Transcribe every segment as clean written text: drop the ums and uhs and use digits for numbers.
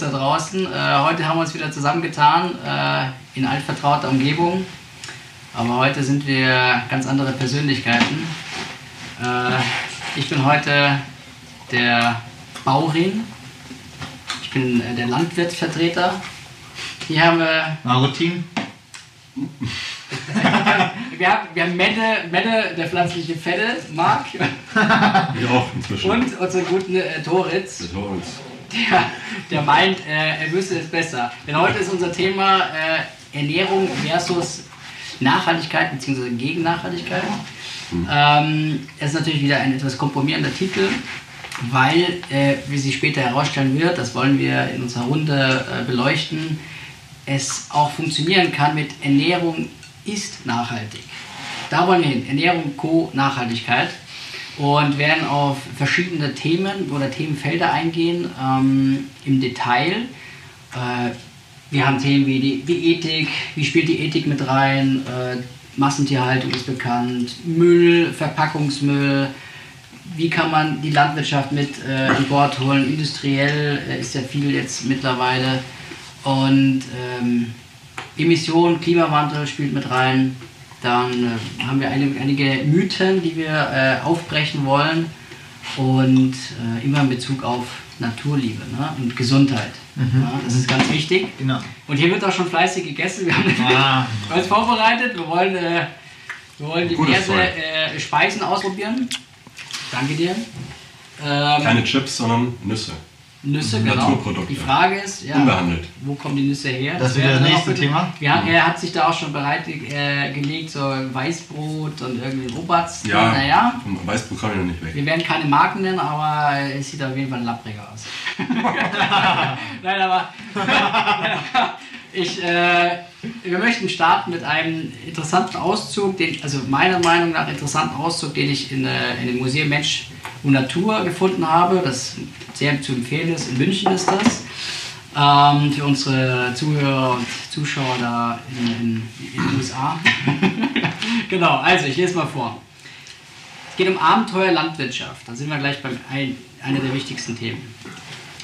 da draußen. Heute haben wir uns wieder zusammengetan in altvertrauter Umgebung. Aber heute sind wir ganz andere Persönlichkeiten. Ich bin heute der Baurin. Ich bin der Landwirtsvertreter. Hier haben wir Marutin. Wir haben Mette, der pflanzliche Fette, Marc. Wir auch inzwischen. Und unseren guten Toritz. Der Toritz. Der meint, er müsste es besser. Denn heute ist unser Thema Ernährung versus Nachhaltigkeit bzw. gegen Nachhaltigkeit. Es ist natürlich wieder ein etwas komprimierender Titel, weil, wie sich später herausstellen wird, das wollen wir in unserer Runde beleuchten, es auch funktionieren kann mit Ernährung ist nachhaltig. Da wollen wir hin. Ernährung, Co-Nachhaltigkeit. Und werden auf verschiedene Themen oder Themenfelder eingehen im Detail. Wir haben Themen wie Ethik, wie spielt die Ethik mit rein, Massentierhaltung ist bekannt, Müll, Verpackungsmüll, wie kann man die Landwirtschaft mit an Bord holen, industriell ist ja viel jetzt mittlerweile. Und Emissionen, Klimawandel spielt mit rein. Dann haben wir einige Mythen, die wir aufbrechen wollen. Und immer in Bezug auf Naturliebe, ne? Und Gesundheit. Mhm. Ja, das ist ganz wichtig. Genau. Und hier wird auch schon fleißig gegessen. Wir haben uns vorbereitet. Wir wollen diverse Speisen ausprobieren. Danke dir. Keine Chips, sondern Nüsse. Nüsse, genau. Naturprodukte. Die Frage ist, ja, wo kommen die Nüsse her? Das wäre das nächste Thema. Ja, er hat sich da auch schon bereit gelegt, so Weißbrot und irgendwie Robots. Ja, naja. Vom Weißbrot komme ich noch nicht weg. Wir werden keine Marken nennen, aber es sieht auf jeden Fall lappriger aus. Nein, aber wir möchten starten mit einem interessanten Auszug, meiner Meinung nach interessanten Auszug, den ich in dem Museum Mensch und Natur gefunden habe. Das sehr zu empfehlen ist. In München ist das. Für unsere Zuhörer und Zuschauer da in den USA. Genau, also ich lese mal vor. Es geht um Abenteuer Landwirtschaft. Da sind wir gleich bei einer der wichtigsten Themen.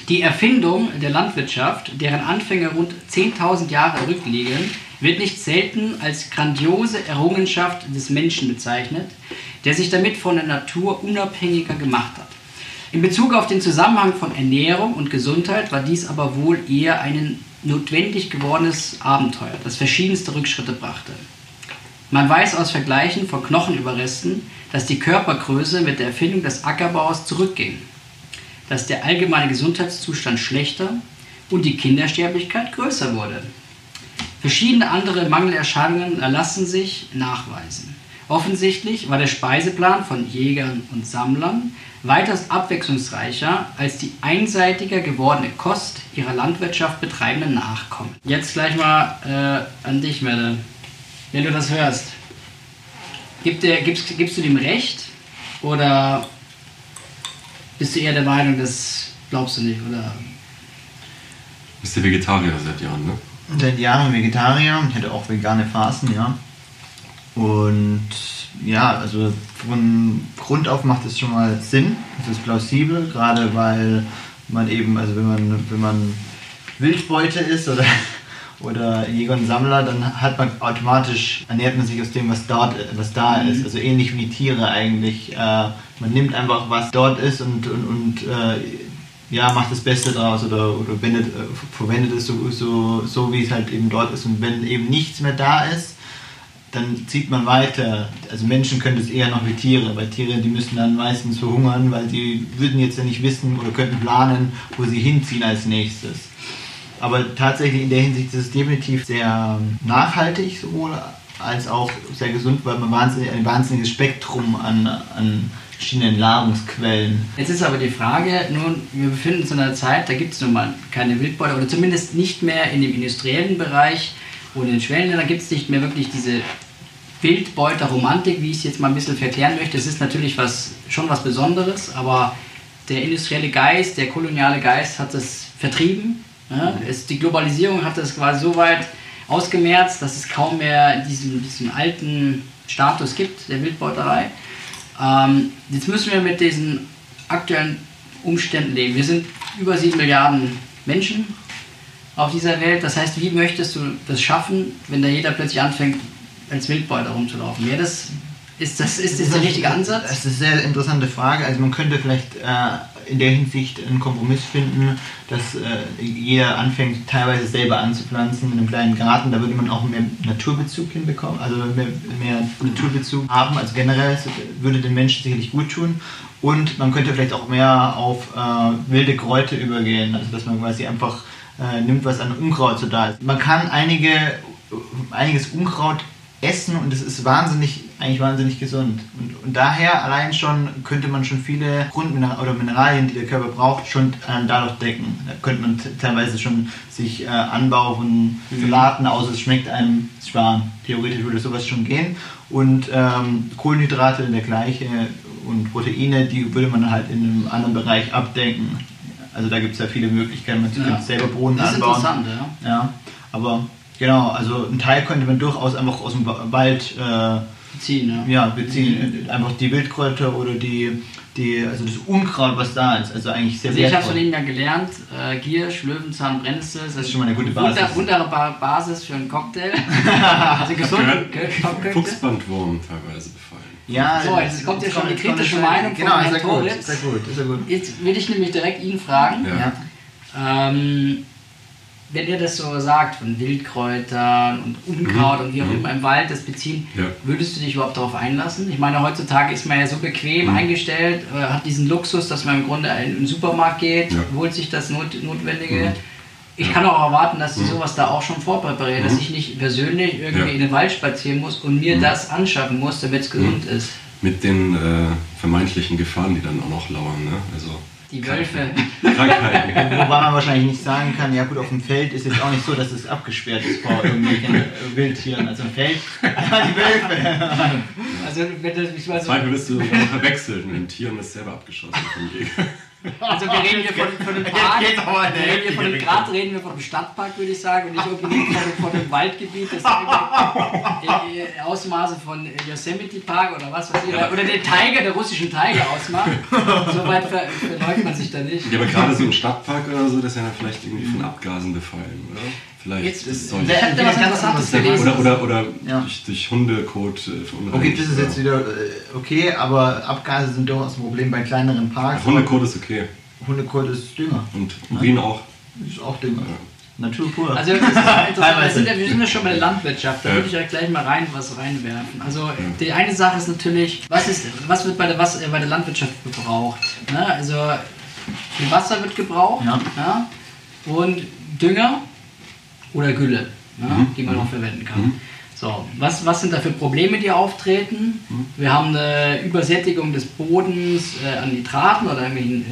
Die Erfindung der Landwirtschaft, deren Anfänge rund 10.000 Jahre zurückliegen, wird nicht selten als grandiose Errungenschaft des Menschen bezeichnet, der sich damit von der Natur unabhängiger gemacht hat. In Bezug auf den Zusammenhang von Ernährung und Gesundheit war dies aber wohl eher ein notwendig gewordenes Abenteuer, das verschiedenste Rückschritte brachte. Man weiß aus Vergleichen von Knochenüberresten, dass die Körpergröße mit der Erfindung des Ackerbaus zurückging, dass der allgemeine Gesundheitszustand schlechter und die Kindersterblichkeit größer wurde. Verschiedene andere Mangelerscheinungen lassen sich nachweisen. Offensichtlich war der Speiseplan von Jägern und Sammlern weitaus abwechslungsreicher als die einseitiger gewordene Kost ihrer Landwirtschaft betreibenden Nachkommen. Jetzt gleich mal an dich, Mette, wenn du das hörst. Gibst du dem recht oder bist du eher der Meinung, das glaubst du nicht, oder? Bist du Vegetarier seit Jahren, ne? Seit Jahren Vegetarier, ich hatte auch vegane Phasen, ja. Und ja, also von Grund auf macht es schon mal Sinn, es ist plausibel, gerade weil man eben, also wenn man Wildbeute ist oder Jäger und Sammler, dann hat man automatisch, ernährt man sich aus dem, was da ist. Also ähnlich wie Tiere eigentlich. Man nimmt einfach, was dort ist und macht das Beste draus oder verwendet es so, wie es halt eben dort ist. Und wenn eben nichts mehr da ist, dann zieht man weiter. Also Menschen können das eher noch wie Tiere, weil Tiere, die müssen dann meistens verhungern, weil die würden jetzt ja nicht wissen oder könnten planen, wo sie hinziehen als nächstes. Aber tatsächlich in der Hinsicht ist es definitiv sehr nachhaltig, sowohl als auch sehr gesund, weil man ein wahnsinniges Spektrum an verschiedenen Nahrungsquellen. Jetzt ist aber die Frage, nun, wir befinden uns in einer Zeit, da gibt es nun mal keine Wildbeute oder zumindest nicht mehr in dem industriellen Bereich und in den Schwellenländern gibt es nicht mehr wirklich diese Wildbeuter-Romantik, wie ich es jetzt mal ein bisschen verklären möchte. Es ist natürlich schon was Besonderes, aber der industrielle Geist, der koloniale Geist hat es vertrieben. Ja, die Globalisierung hat das quasi so weit ausgemerzt, dass es kaum mehr diesen alten Status gibt, der Wildbeuterei. Jetzt müssen wir mit diesen aktuellen Umständen leben. Wir sind über 7 Milliarden Menschen auf dieser Welt. Das heißt, wie möchtest du das schaffen, wenn da jeder plötzlich anfängt, als Wildbeutel rumzulaufen? Ja, ist das der richtige Ansatz? Das ist eine sehr interessante Frage. Also man könnte vielleicht in der Hinsicht einen Kompromiss finden, dass jeder anfängt, teilweise selber anzupflanzen mit einem kleinen Garten. Da würde man auch mehr Naturbezug hinbekommen, also mehr Naturbezug haben. Also generell würde den Menschen sicherlich gut tun. Und man könnte vielleicht auch mehr auf wilde Kräuter übergehen, also dass man quasi einfach nimmt, was an Unkraut so da ist. Man kann einiges Unkraut essen und es ist eigentlich wahnsinnig gesund. Und daher allein schon könnte man schon viele Mineralien, die der Körper braucht, schon dadurch decken. Da könnte man teilweise schon sich Anbau von Salaten aus, es schmeckt einem sparen. Theoretisch würde sowas schon gehen. Und Kohlenhydrate der gleiche und Proteine, die würde man halt in einem anderen Bereich abdecken. Also da gibt es ja viele Möglichkeiten, man kann selber Bohnen anbauen. Das ist interessant, ja. Ja, aber genau, also einen Teil könnte man durchaus einfach aus dem Wald beziehen. Mhm. Einfach die Wildkräuter oder also das Unkraut, was da ist. Also eigentlich sehr wertvoll. Ich habe von Ihnen ja gelernt, Giersch, Löwenzahn, Brennnessel, das ist schon mal eine gute Basis. Wunderbare Basis für einen Cocktail. Also gesund. Fuchsbandwurm teilweise befallen. Ja, so, jetzt kommt ja schon die kritische Meinung von Herrn Toritz. Jetzt will ich nämlich direkt ihn fragen. Ja. Wenn ihr das so sagt, von Wildkräutern und Unkraut und wie auch immer im Wald das beziehen, würdest du dich überhaupt darauf einlassen? Ich meine, heutzutage ist man ja so bequem eingestellt, hat diesen Luxus, dass man im Grunde in den Supermarkt geht, holt sich das Notwendige. Ich kann auch erwarten, dass ich sowas da auch schon vorpräpariere, dass ich nicht persönlich irgendwie in den Wald spazieren muss und mir das anschaffen muss, damit es gesund ist. Mit den vermeintlichen Gefahren, die dann auch noch lauern, ne? Also die Wölfe. Krankheiten. Wobei man wahrscheinlich nicht sagen kann, ja gut, auf dem Feld ist jetzt auch nicht so, dass es abgesperrt ist vor irgendwelchen Wildtieren. Also im Feld, die Wölfe. Also wenn das mich mal so... Zweifel bist du verwechselt mit den Tieren, ist selber abgeschossen vom Jäger. Also wir reden hier von einem Park, reden wir von einem Stadtpark, würde ich sagen, und nicht unbedingt von einem Waldgebiet, das Ausmaße von Yosemite Park oder was weiß ich, oder den Taiga, der russischen Taiga ausmacht. So weit verläuft man sich da nicht. Ja, aber gerade so im Stadtpark oder so, das ist ja vielleicht irgendwie von Abgasen befallen, oder? Vielleicht ist solche. Oder durch Hundekot verunreinigt. Okay, das ist jetzt wieder okay, aber Abgase sind durchaus ein Problem bei kleineren Parks. Ja, Hundekot ist okay. Hundekot ist Dünger. Und Urin auch. Ist auch Dünger. Ja. Natur pur. Also das ist interessant, wir sind ja schon bei der Landwirtschaft, da würde ich euch gleich mal reinwerfen. Also die eine Sache ist natürlich, was wird bei der Landwirtschaft gebraucht? Ne? Also viel Wasser wird gebraucht und Dünger. Oder Gülle, die man auch verwenden kann. So, was sind da für Probleme, die auftreten? Wir haben eine Übersättigung des Bodens an Nitraten oder irgendwelchen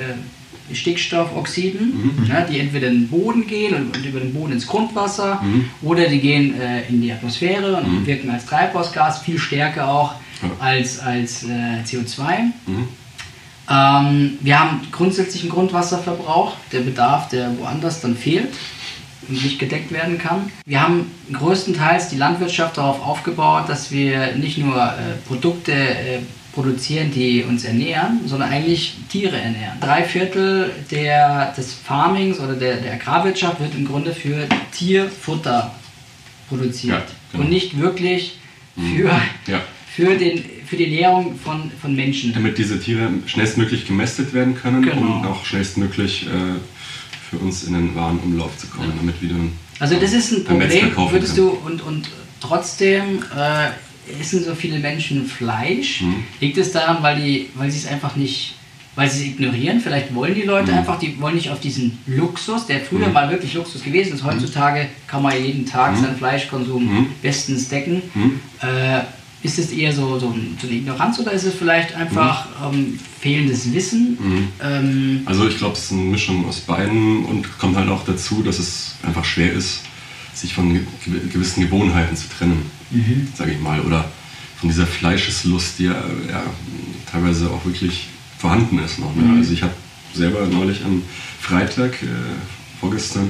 Stickstoffoxiden, die entweder in den Boden gehen und über den Boden ins Grundwasser oder die gehen in die Atmosphäre und wirken als Treibhausgas, viel stärker auch als CO2. Wir haben grundsätzlich einen Grundwasserverbrauch, der Bedarf, der woanders dann fehlt und nicht gedeckt werden kann. Wir haben größtenteils die Landwirtschaft darauf aufgebaut, dass wir nicht nur Produkte produzieren, die uns ernähren, sondern eigentlich Tiere ernähren. 3/4 des Farmings oder der Agrarwirtschaft wird im Grunde für Tierfutter produziert und nicht wirklich für die Ernährung von Menschen. Damit diese Tiere schnellstmöglich gemästet werden können und auch schnellstmöglich für uns in den Warenumlauf zu kommen, damit wieder. Also das ist ein Problem, würdest du, und trotzdem essen so viele Menschen Fleisch. Liegt es daran, weil sie es einfach nicht, weil sie es ignorieren? Vielleicht wollen die Leute einfach, die wollen nicht auf diesen Luxus, der früher mal wirklich Luxus gewesen ist. Heutzutage kann man jeden Tag seinen Fleischkonsum bestens decken. Ist es eher so eine Ignoranz oder ist es vielleicht einfach fehlendes Wissen? Also ich glaube, es ist eine Mischung aus beiden und kommt halt auch dazu, dass es einfach schwer ist, sich von gewissen Gewohnheiten zu trennen, sage ich mal. Oder von dieser Fleischeslust, die ja teilweise auch wirklich vorhanden ist noch. Ne? Also ich habe selber neulich am Freitag, vorgestern,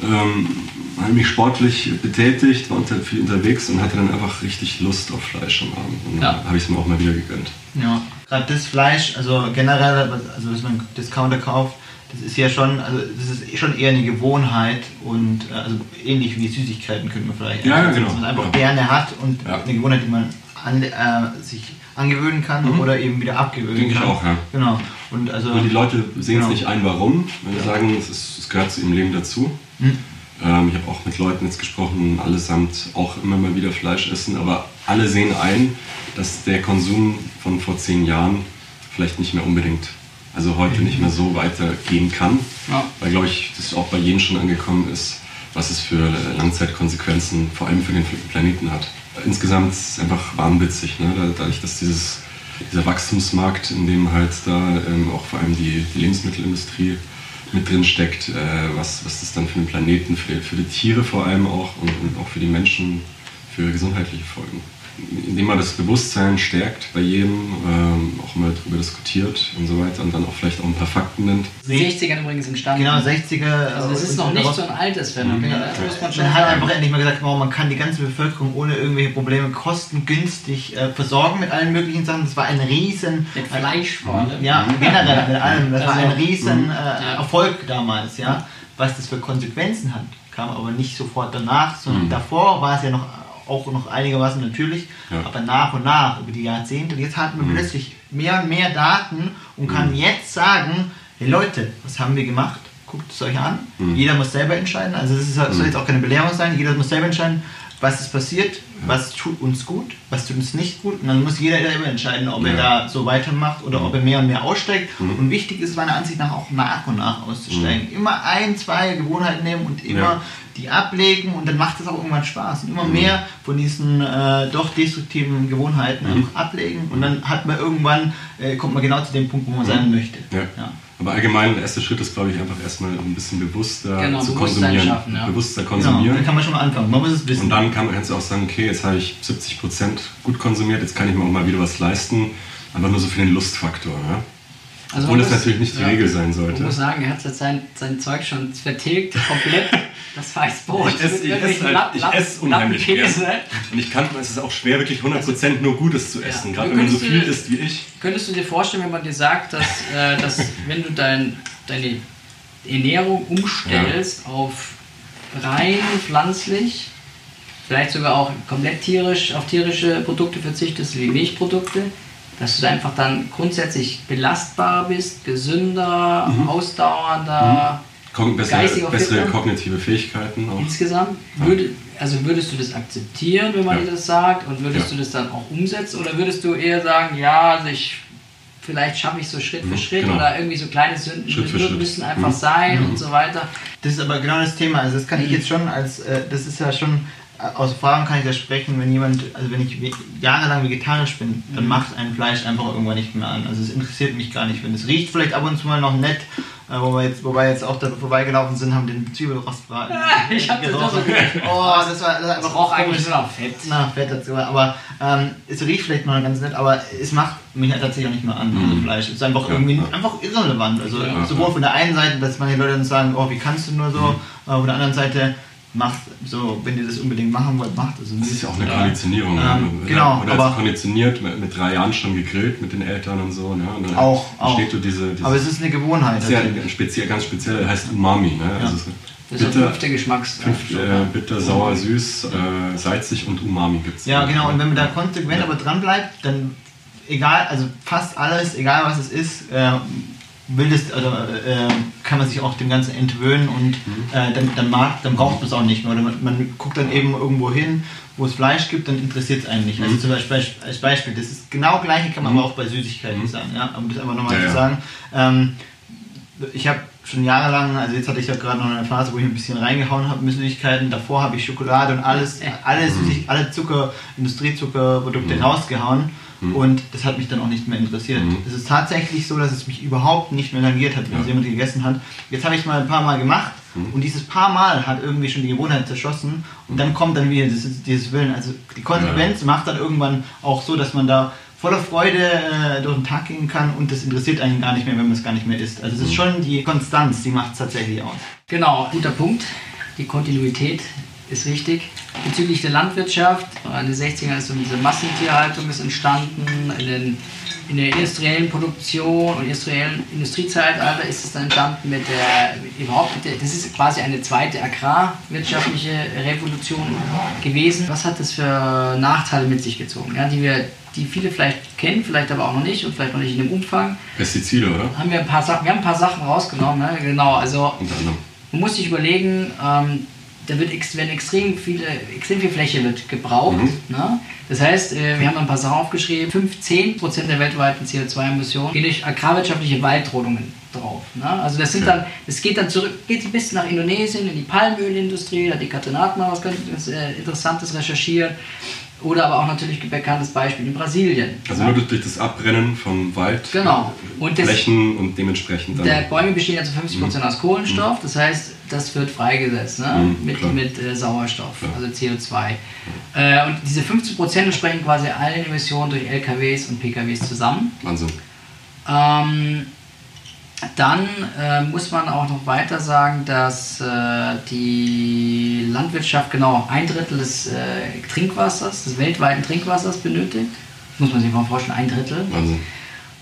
habe mich sportlich betätigt, war viel unterwegs und hatte dann einfach richtig Lust auf Fleisch am Abend. Und dann habe ich es mir auch mal wieder gegönnt. Ja, gerade das Fleisch, also generell, also dass man Discounter kauft, das ist ja schon, also das ist schon eher eine Gewohnheit und also ähnlich wie Süßigkeiten könnte man vielleicht dass man einfach gerne hat und eine Gewohnheit, die man sich angewöhnen kann oder eben wieder abgewöhnen kann. Denke ich auch, ja. Genau. Und, also, und die Leute sehen es nicht ein, warum, wenn sie sagen, es gehört zu ihrem Leben dazu. Ich habe auch mit Leuten jetzt gesprochen, allesamt auch immer mal wieder Fleisch essen, aber alle sehen ein, dass der Konsum von vor 10 Jahren vielleicht nicht mehr unbedingt, also heute nicht mehr so weitergehen kann, weil, glaube ich, das auch bei jedem schon angekommen ist, was es für Langzeitkonsequenzen vor allem für den Planeten hat. Insgesamt ist es einfach wahnwitzig, ne? Dadurch, dass dieser Wachstumsmarkt, in dem halt da auch vor allem die Lebensmittelindustrie mit drin steckt, was das dann für den Planeten, für die Tiere vor allem auch und auch für die Menschen, für gesundheitliche Folgen. Indem man das Bewusstsein stärkt bei jedem, auch mal darüber diskutiert und so weiter und dann auch vielleicht auch ein paar Fakten nennt. 60er übrigens entstanden. Genau, 60er. Also das ist noch nicht so ein altes Phänomen. Man hat einfach endlich mal gesagt, man kann die ganze Bevölkerung ohne irgendwelche Probleme kostengünstig versorgen mit allen möglichen Sachen. Das war ein riesen... Mit Fleisch vor allem. Ja, generell mit allem. Das war ein riesen Erfolg damals, ja. Was das für Konsequenzen hat, kam aber nicht sofort danach, sondern davor war es ja auch noch einigermaßen natürlich, aber nach und nach über die Jahrzehnte. Jetzt hat man plötzlich mehr und mehr Daten und kann jetzt sagen, hey Leute, was haben wir gemacht? Guckt es euch an. Jeder muss selber entscheiden. Also es soll jetzt auch keine Belehrung sein. Jeder muss selber entscheiden, was ist passiert, was tut uns gut, was tut uns nicht gut. Und dann muss jeder selber entscheiden, ob er da so weitermacht oder ob er mehr und mehr aussteigt. Und wichtig ist meiner Ansicht nach auch nach und nach auszusteigen. Immer 1, 2 Gewohnheiten nehmen und immer die ablegen und dann macht es auch irgendwann Spaß. Und immer mehr von diesen doch destruktiven Gewohnheiten einfach ablegen und dann hat man irgendwann, kommt man genau zu dem Punkt, wo man sein möchte. Ja. Ja. Aber allgemein, der erste Schritt ist, glaube ich, einfach erstmal ein bisschen bewusster zu konsumieren. Schaffen, bewusster konsumieren. Genau, dann kann man schon mal anfangen, man muss es wissen. Und dann kannst du auch sagen, okay, jetzt habe ich 70% gut konsumiert, jetzt kann ich mir auch mal wieder was leisten. Einfach nur so für den Lustfaktor. Ja? Also obwohl das natürlich nicht die Regel sein sollte. Ich muss sagen, er hat jetzt sein Zeug schon vertilgt, komplett. Das Weißbrot. Ich esse unheimlich Käse. Gern. Und es ist auch schwer, wirklich 100% nur Gutes zu essen, gerade wenn man so viel isst wie ich. Könntest du dir vorstellen, wenn man dir sagt, dass wenn du deine Ernährung umstellst auf rein pflanzlich, vielleicht sogar auch komplett tierisch, auf tierische Produkte verzichtest, wie Milchprodukte, dass du einfach dann grundsätzlich belastbarer bist, gesünder, ausdauernder, bessere kognitive Fähigkeiten auch. Insgesamt? Würdest du das akzeptieren, wenn man dir das sagt? Und würdest du das dann auch umsetzen? Oder würdest du eher sagen, vielleicht schaffe ich so Schritt für Schritt oder irgendwie so kleine Sünden müssen einfach sein und so weiter? Das ist aber genau das Thema. Also das kann ich jetzt schon das ist ja schon... Aus Erfahrung kann ich da sprechen, wenn ich jahrelang vegetarisch bin, dann macht ein Fleisch einfach irgendwann nicht mehr an. Also es interessiert mich gar nicht, wenn es riecht vielleicht ab und zu mal noch nett, wobei jetzt auch da vorbeigelaufen sind, haben den Zwiebelrostbraten. Ich hab das auch so gehört. Das war einfach auch eigentlich so nach Fett. Aber es riecht vielleicht mal ganz nett, aber es macht mich halt tatsächlich auch nicht mehr an, das Fleisch. Es ist einfach irgendwie einfach irrelevant. Also sowohl von der einen Seite, dass manche Leute dann sagen, wie kannst du nur so, von der anderen Seite, macht so, wenn ihr das unbedingt machen wollt, macht es. Das ist ja auch eine Konditionierung. Oder konditioniert, mit 3 Jahren schon gegrillt mit den Eltern und so. Ne? Und dann steht du diese... Aber es ist eine Gewohnheit. Sehr ganz speziell, heißt Umami. Ne? Ja. Also das ist der 5. Geschmacksstufe. Bitter, sauer, süß, salzig und Umami gibt es. Ja, genau. Und wenn man da konsequent aber dran bleibt, dann fast alles, egal was es ist, kann man sich auch dem Ganzen entwöhnen und dann braucht man es auch nicht mehr. Oder man guckt dann eben irgendwo hin, wo es Fleisch gibt, dann interessiert es einen nicht. Also zum Beispiel als Beispiel, das ist genau gleiche, kann man aber auch bei Süßigkeiten sagen. Ja? Um das einfach nochmal zu sagen. Ich habe schon jahrelang, also jetzt hatte ich ja gerade noch eine Phase, wo ich ein bisschen reingehauen habe mit Süßigkeiten. Davor habe ich Schokolade und alle Zucker, Industriezuckerprodukte rausgehauen. Und das hat mich dann auch nicht mehr interessiert. Es ist tatsächlich so, dass es mich überhaupt nicht mehr tangiert hat, wenn jemand gegessen hat. Jetzt habe ich mal ein paar Mal gemacht und dieses paar Mal hat irgendwie schon die Gewohnheit zerschossen und dann kommt dann wieder dieses Willen. Also die Konsequenz macht dann irgendwann auch so, dass man da voller Freude durch den Tag gehen kann und das interessiert einen gar nicht mehr, wenn man es gar nicht mehr isst. Also es ist schon die Konstanz, die macht es tatsächlich aus. Genau, guter Punkt. Die Kontinuität ist wichtig. Bezüglich der Landwirtschaft, in den 60ern ist so diese Massentierhaltung ist entstanden, in den in der industriellen Produktion und industriellen Industriezeitalter ist es dann entstanden mit der, das ist quasi eine zweite agrarwirtschaftliche Revolution gewesen. Was hat das für Nachteile mit sich gezogen, ja, die viele vielleicht kennen, vielleicht aber auch noch nicht und vielleicht noch nicht in dem Umfang? Pestizide, oder? Haben wir ein paar Sachen, rausgenommen, ne? Genau, also man muss sich überlegen, da werden extrem viel Fläche wird gebraucht. Mhm. Ne? Das heißt, wir haben ein paar Sachen aufgeschrieben. 15% der weltweiten CO2-Emissionen gehen durch agrarwirtschaftliche Waldrodungen drauf. Ne? Also das sind dann, es geht dann zurück, geht ein bisschen nach Indonesien, in die Palmölindustrie, da hat die Katrin Hartmann was ganz Interessantes recherchiert. Oder aber auch natürlich ein bekanntes Beispiel in Brasilien. Also nur durch das Abbrennen vom Wald, genau. Und Flächen und dementsprechend dann... Der Bäume bestehen also 50% aus Kohlenstoff, das heißt, das wird freigesetzt, ne? mit Sauerstoff, also CO2. Und diese 50% entsprechen quasi allen Emissionen durch LKWs und PKWs zusammen. Wahnsinn. Dann muss man auch noch weiter sagen, dass die Landwirtschaft genau 1/3 des Trinkwassers, des weltweiten Trinkwassers benötigt. Das muss man sich mal vorstellen, 1/3. Wahnsinn.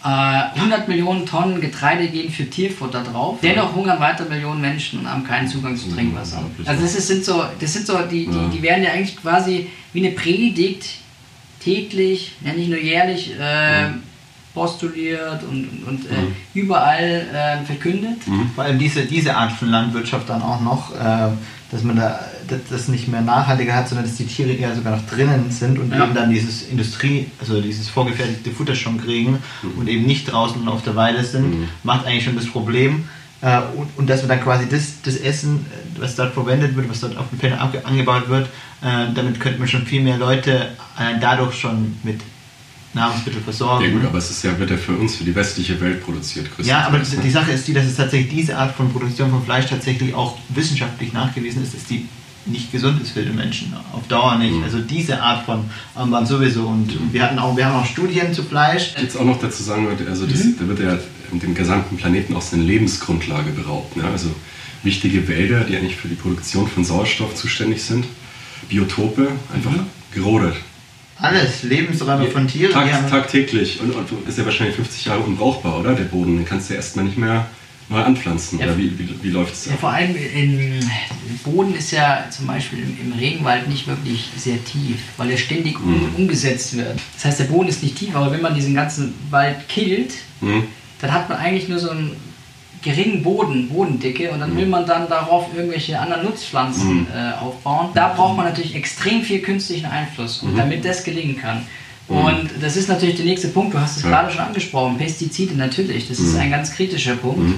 100 Millionen Tonnen Getreide gehen für Tierfutter drauf. Dennoch hungern weiter Millionen Menschen und haben keinen Zugang zu Trinkwasser. Also die werden ja eigentlich quasi wie eine Predigt täglich, ja nicht nur jährlich, postuliert und überall verkündet. Mhm. Vor allem diese Art von Landwirtschaft dann auch noch, dass man das nicht mehr nachhaltiger hat, sondern dass die Tiere eher sogar noch drinnen sind und eben dann dieses dieses vorgefertigte Futter schon kriegen und eben nicht draußen auf der Weide sind, macht eigentlich schon das Problem. Und dass man dann quasi das Essen, was dort verwendet wird, was dort auf den Feldern angebaut wird, damit könnte man schon viel mehr Leute dadurch schon mit Nahrungsmittel versorgen. Ja gut, aber es wird ja für uns, für die westliche Welt produziert. Ja, aber die Sache ist die, dass es tatsächlich diese Art von Produktion von Fleisch tatsächlich auch wissenschaftlich nachgewiesen ist, dass die nicht gesund ist für den Menschen, auf Dauer nicht. Mhm. Also diese Art von Anbau sowieso. Und wir haben auch Studien zu Fleisch. Jetzt auch noch dazu sagen, also da wird ja dem gesamten Planeten auch seine Lebensgrundlage beraubt. Ne? Also wichtige Wälder, die eigentlich für die Produktion von Sauerstoff zuständig sind, Biotope, einfach gerodet. Alles, Lebensräume von Tieren. Tagtäglich. Und ist ja wahrscheinlich 50 Jahre unbrauchbar, oder? Der Boden, den kannst du ja erstmal nicht mehr neu anpflanzen. Ja, oder wie läuft es da? Ja, vor allem Boden ist ja zum Beispiel im Regenwald nicht wirklich sehr tief, weil er ständig umgesetzt wird. Das heißt, der Boden ist nicht tief, aber wenn man diesen ganzen Wald killt, dann hat man eigentlich nur so einen geringen Bodendicke und dann will man dann darauf irgendwelche anderen Nutzpflanzen aufbauen. Da braucht man natürlich extrem viel künstlichen Einfluss, damit das gelingen kann. Und das ist natürlich der nächste Punkt, du hast es gerade schon angesprochen, Pestizide natürlich, das ist ein ganz kritischer Punkt.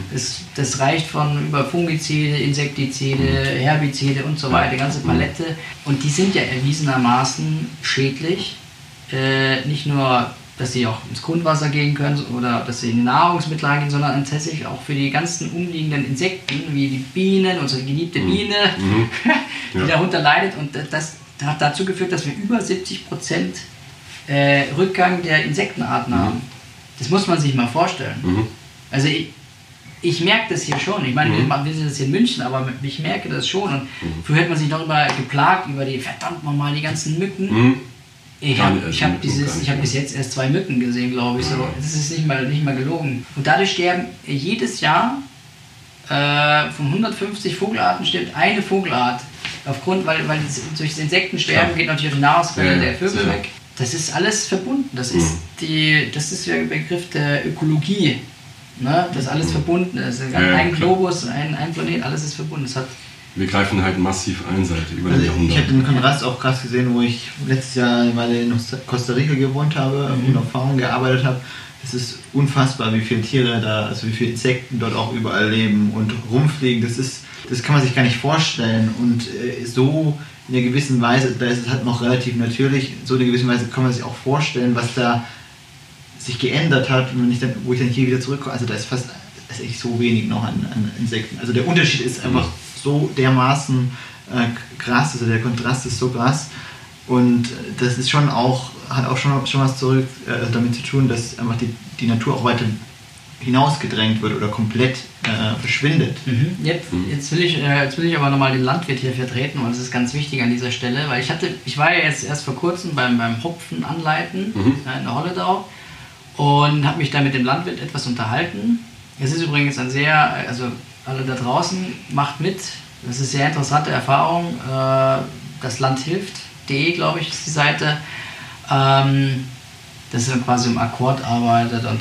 Das reicht von über Fungizide, Insektizide, Herbizide und so weiter, die ganze Palette. Und die sind ja erwiesenermaßen schädlich, nicht nur dass sie auch ins Grundwasser gehen können oder dass sie in Nahrungsmittel reingehen, sondern tatsächlich auch für die ganzen umliegenden Insekten, wie die Bienen, unsere geliebte Biene, die darunter leidet. Und das hat dazu geführt, dass wir über 70% Rückgang der Insektenarten haben. Das muss man sich mal vorstellen. Also ich merke das hier schon. Ich meine, wir sind jetzt hier in München, aber ich merke das schon. Und früher hat man sich darüber geplagt, über die, verdammt nochmal, die ganzen Mücken. Ich hab bis jetzt erst 2 Mücken gesehen, glaube ich. So. Das ist nicht mal gelogen. Und dadurch sterben jedes Jahr von 150 Vogelarten stirbt eine Vogelart. Weil durch das Insektensterben geht natürlich auf die Nahrungsmittel der Vögel weg. Das ist alles verbunden. Das ist der Begriff der Ökologie, ne? Dass alles verbunden ist. Ein Globus, ein Planet, alles ist verbunden. Wir greifen halt massiv einseitig über die Jahrhunderte. Ich habe den Kontrast auch krass gesehen, wo ich letztes Jahr mal in Costa Rica gewohnt habe und auf Farmen gearbeitet habe. Es ist unfassbar, wie viele Tiere da, also wie viele Insekten dort auch überall leben und rumfliegen. Das kann man sich gar nicht vorstellen. Und so in einer gewissen Weise, da ist es halt noch relativ natürlich, so in einer gewissen Weise kann man sich auch vorstellen, was da sich geändert hat, wo ich dann hier wieder zurückkomme. Also da ist fast echt so wenig noch an Insekten. Also der Unterschied ist einfach so dermaßen krass, also der Kontrast ist so krass und das ist schon auch, hat auch schon was damit zu tun, dass einfach die Natur auch weiter hinausgedrängt wird oder komplett verschwindet. Jetzt will ich aber nochmal den Landwirt hier vertreten und das ist ganz wichtig an dieser Stelle, weil ich war ja jetzt erst vor kurzem beim Hopfen anleiten in der Holledau. und habe mich da mit dem Landwirt etwas unterhalten. Es ist übrigens ein sehr, also alle da draußen, macht mit. Das ist eine sehr interessante Erfahrung. Das landhilft.de, glaube ich, ist die Seite. Das ist quasi im Akkord arbeitet und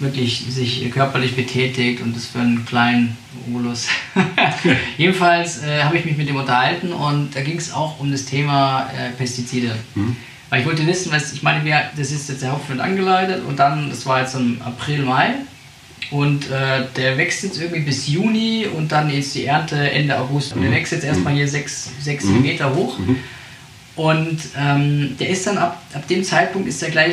wirklich sich körperlich betätigt und das für einen kleinen Obolus. Jedenfalls habe ich mich mit dem unterhalten und da ging es auch um das Thema Pestizide. Mhm. Weil ich wollte wissen, was ich meine, das ist jetzt der Hauptwind angeleitet und dann, das war jetzt im April, Mai und der wächst jetzt irgendwie bis Juni und dann ist die Ernte Ende August. Mhm. Der wächst jetzt erstmal hier 6 Meter hoch. Mhm. Und der ist dann ab dem Zeitpunkt ist er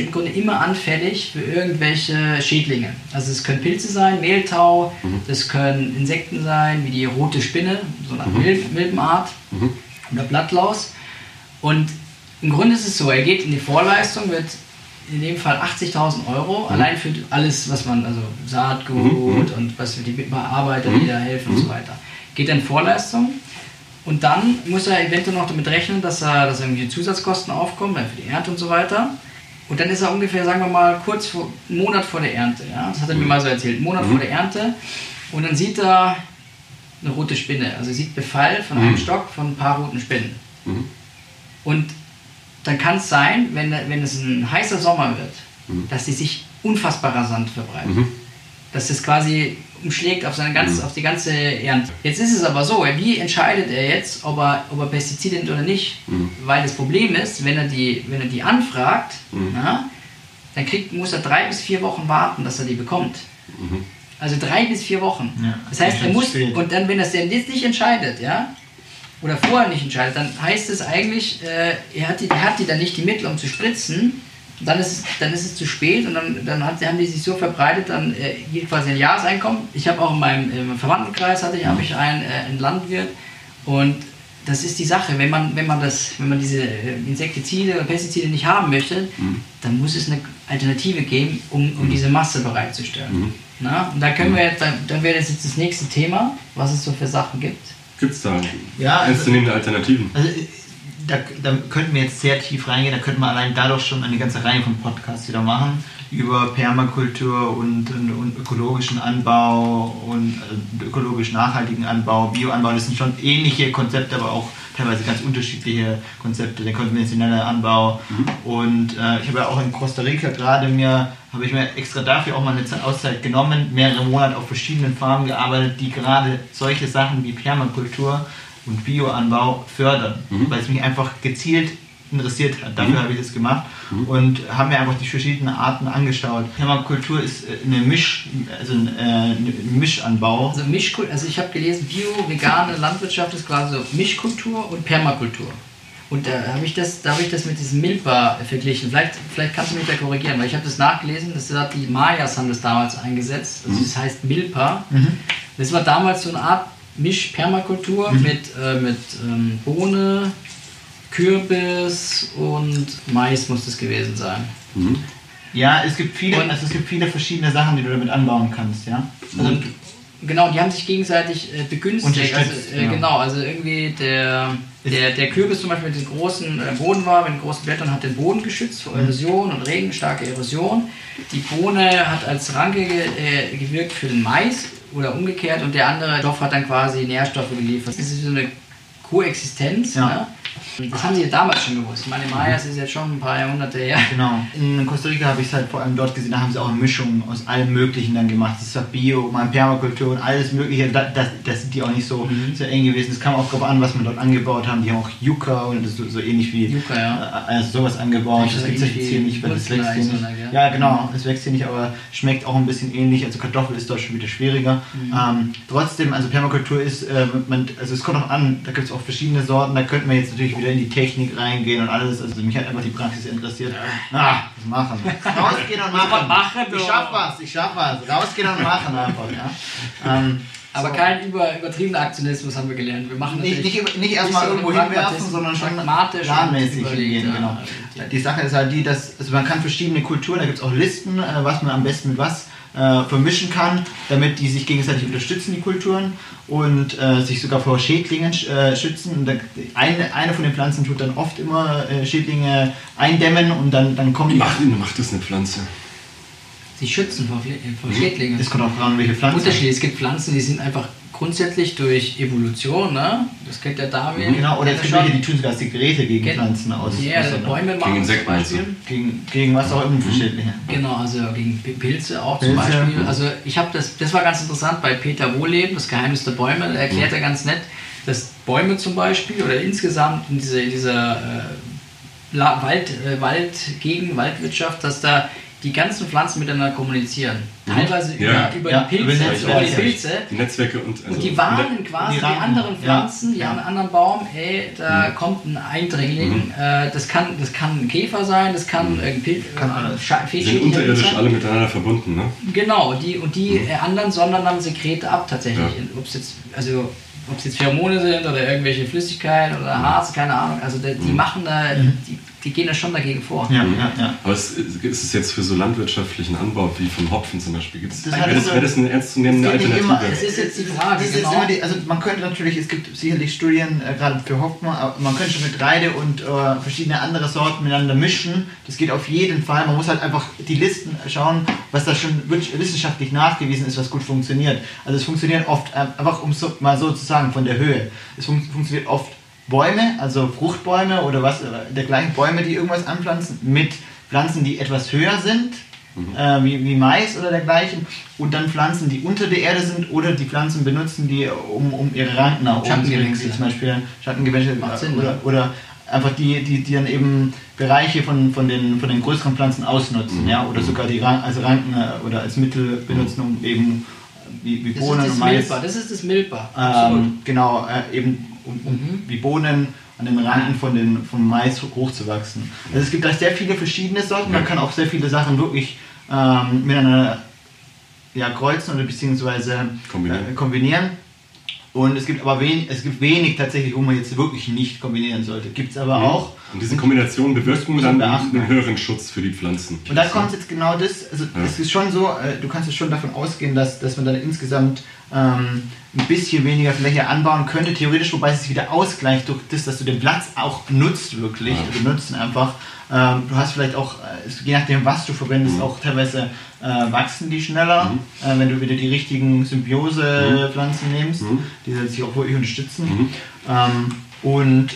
im Grunde immer anfällig für irgendwelche Schädlinge. Also es können Pilze sein, Mehltau, das können Insekten sein, wie die rote Spinne, so eine Art Milbenart oder Blattlaus. Und im Grunde ist es so, er geht in die Vorleistung, wird in dem Fall 80.000 € allein für alles, was man, also Saatgut und was für die Bearbeiter, die da helfen und so weiter. Geht dann in Vorleistung. Und dann muss er eventuell noch damit rechnen, dass irgendwie Zusatzkosten aufkommen, dann für die Ernte und so weiter. Und dann ist er ungefähr, sagen wir mal, einen Monat vor der Ernte. Ja? Das hat er mir mal so erzählt, einen Monat vor der Ernte. Und dann sieht er eine rote Spinne. Also er sieht Befall von einem Stock von ein paar roten Spinnen. Und dann kann es sein, wenn es ein heißer Sommer wird, dass die sich unfassbar rasant verbreiten. Dass das quasi umschlägt auf seine ganze, auf die ganze Ernte. Jetzt ist es aber so, wie entscheidet er jetzt, ob er Pestizide nimmt oder nicht? Weil das Problem ist, wenn er die anfragt, na, dann muss er 3 bis 4 Wochen warten, dass er die bekommt. Also 3 bis 4 Wochen. Ja, das heißt, er muss, und dann, wenn er es denn jetzt nicht entscheidet, ja, oder vorher nicht entscheidet, dann heißt es eigentlich, er hat dann nicht die Mittel, um zu spritzen. Dann ist es zu spät und dann haben die sich so verbreitet, dann geht quasi ein Jahreseinkommen. Ich habe auch in meinem Verwandtenkreis habe ich einen Landwirt und das ist die Sache, wenn man diese Insektizide oder Pestizide nicht haben möchte, dann muss es eine Alternative geben, um diese Masse bereitzustellen. Na? Und da können wir jetzt, dann wäre das jetzt das nächste Thema, was es so für Sachen gibt. Gibt es da ernstzunehmende Alternativen? Also, da könnten wir jetzt sehr tief reingehen, da könnten wir allein dadurch schon eine ganze Reihe von Podcasts wieder machen, über Permakultur und ökologischen Anbau und also ökologisch nachhaltigen Anbau, Bioanbau, das sind schon ähnliche Konzepte, aber auch teilweise ganz unterschiedliche Konzepte, der konventionelle Anbau und ich habe ja auch in Costa Rica gerade habe ich mir extra dafür auch mal eine Auszeit genommen, mehrere Monate auf verschiedenen Farmen gearbeitet, die gerade solche Sachen wie Permakultur und Bioanbau fördern, weil es mich einfach gezielt interessiert hat. Dafür habe ich das gemacht und habe mir einfach die verschiedenen Arten angeschaut. Permakultur ist ein Mischanbau. Also Mischkultur, also ich habe gelesen, bio-vegane Landwirtschaft ist quasi so Mischkultur und Permakultur. Und da habe ich das mit diesem Milpa verglichen. Vielleicht kannst du mich da korrigieren, weil ich habe das nachgelesen, das hat die Mayas haben das damals eingesetzt. Also das heißt Milpa. Das war damals so eine Art Mischpermakultur mit Bohne, Kürbis und Mais muss das gewesen sein. Ja, es gibt viele verschiedene Sachen, die du damit anbauen kannst, ja. Also, genau, die haben sich gegenseitig begünstigt. Also, genau, also irgendwie der Kürbis zum Beispiel mit den großen Boden war, mit den großen Blättern hat den Boden geschützt vor Erosion und Regen, starke Erosion. Die Bohne hat als Ranke gewirkt für den Mais. Oder umgekehrt und der andere Stoff hat dann quasi Nährstoffe geliefert. Das ist so eine Koexistenz. Ja. Ne? Das haben sie ja damals schon gewusst. Ich meine, Mayas ist jetzt schon ein paar Jahrhunderte her. Genau. In Costa Rica habe ich es halt vor allem dort gesehen, da haben sie auch eine Mischung aus allem Möglichen dann gemacht. Das war Bio, mal Permakultur und alles Mögliche. Das sind die auch nicht so, so eng gewesen. Es kam auch darauf an, was man dort angebaut haben. Die haben auch Yucca und so ähnlich wie Yucca, ja. Also sowas angebaut. Das gibt es hier nicht, weil das wächst hier nicht. Ja, genau. Es wächst hier nicht, aber schmeckt auch ein bisschen ähnlich. Also Kartoffel ist dort schon wieder schwieriger. Trotzdem, also Permakultur ist, also es kommt auch an, da gibt es auch verschiedene Sorten. Da könnten wir jetzt natürlich wieder in die Technik reingehen und alles, also mich hat einfach die Praxis interessiert. Das machen. Rausgehen und machen. Ich schaff was. Rausgehen und machen einfach, ja. Aber so. Kein übertriebener Aktionismus haben wir gelernt. Wir machen nicht erstmal so irgendwo hinwerfen, sondern schon planmäßig gehen. Genau. Ja. Die Sache ist halt die, dass also man kann verschiedene Kulturen, da gibt es auch Listen, was man am besten mit was vermischen kann, damit die sich gegenseitig unterstützen, die Kulturen, und sich sogar vor Schädlingen schützen. Und eine von den Pflanzen tut dann oft immer Schädlinge eindämmen und dann kommen die... Macht das eine Pflanze? sich schützen vor Schädlingen. Es kommt auch fragen, welche Pflanzen. Unterschied. Es gibt Pflanzen, die sind einfach grundsätzlich durch Evolution, ne? Das kennt der Darwin. Mhm. Genau, oder es gibt welche, die tun sogar Sekrete gegen Pflanzen aus. Ja, yeah, Bäume machen. Gegen Insekten. Gegen was auch immer für Schädlinge. Genau, also gegen Pilze auch zum Beispiel. Also ich habe das war ganz interessant bei Peter Wohlleben, das Geheimnis der Bäume, da erklärt er ganz nett, dass Bäume zum Beispiel oder insgesamt in dieser Waldwirtschaft, dass da die ganzen Pflanzen miteinander kommunizieren. Teilweise über die Pilze. Die Netzwerke und die warnen quasi die anderen Pflanzen, die anderen Baum, hey, da kommt ein Eindringling. Das kann ein Käfer sein, das kann ein Pilz. Die sind unterirdisch alle miteinander verbunden, ne? Genau, und die anderen sondern dann Sekrete ab tatsächlich. Ja. Ob es jetzt Pheromone sind oder irgendwelche Flüssigkeiten oder Harz, keine Ahnung. Also die machen da, die gehen da schon dagegen vor. Ja, ja, ja. Aber ist es jetzt für so landwirtschaftlichen Anbau wie von Hopfen zum Beispiel? Wäre das eine ernstzunehmende Alternative? Das ist jetzt die Frage. Man könnte natürlich, es gibt sicherlich Studien, gerade für Hopfen, aber man könnte schon Getreide und verschiedene andere Sorten miteinander mischen. Das geht auf jeden Fall. Man muss halt einfach die Listen schauen, was da schon wissenschaftlich nachgewiesen ist, was gut funktioniert. Also es funktioniert oft, einfach um so, mal so zu sagen, von der Höhe. Es funktioniert oft Bäume, also Fruchtbäume oder was dergleichen, Bäume, die irgendwas anpflanzen, mit Pflanzen, die etwas höher sind, wie Mais oder dergleichen, und dann Pflanzen, die unter der Erde sind oder die Pflanzen benutzen, die um ihre Ranken nach oben zu bringen, zum Beispiel Schattengewächse oder einfach die dann eben Bereiche von den größeren Pflanzen ausnutzen, ja, oder sogar die Ranken oder als Mittel benutzen, um eben wie Bohnen und Mais. Das ist das Milpa. Genau, eben wie Bohnen an den Randen vom Mais hochzuwachsen. Also es gibt da sehr viele verschiedene Sorten, man kann auch sehr viele Sachen wirklich miteinander kreuzen oder beziehungsweise kombinieren. Und es gibt aber wenig tatsächlich, wo man jetzt wirklich nicht kombinieren sollte. Gibt es aber auch. Und diese Kombination bewirkt dann einen höheren Schutz für die Pflanzen. Und da kommt jetzt genau das, also es ist schon so, du kannst jetzt schon davon ausgehen, dass man dann insgesamt ein bisschen weniger Fläche anbauen könnte, theoretisch, wobei es sich wieder ausgleicht durch das, dass du den Platz auch nutzt wirklich, du nutzt ihn einfach. Du hast vielleicht auch, je nachdem was du verwendest, auch teilweise wachsen die schneller, wenn du wieder die richtigen Symbiose-Pflanzen nimmst, die sich auch wirklich unterstützen. Und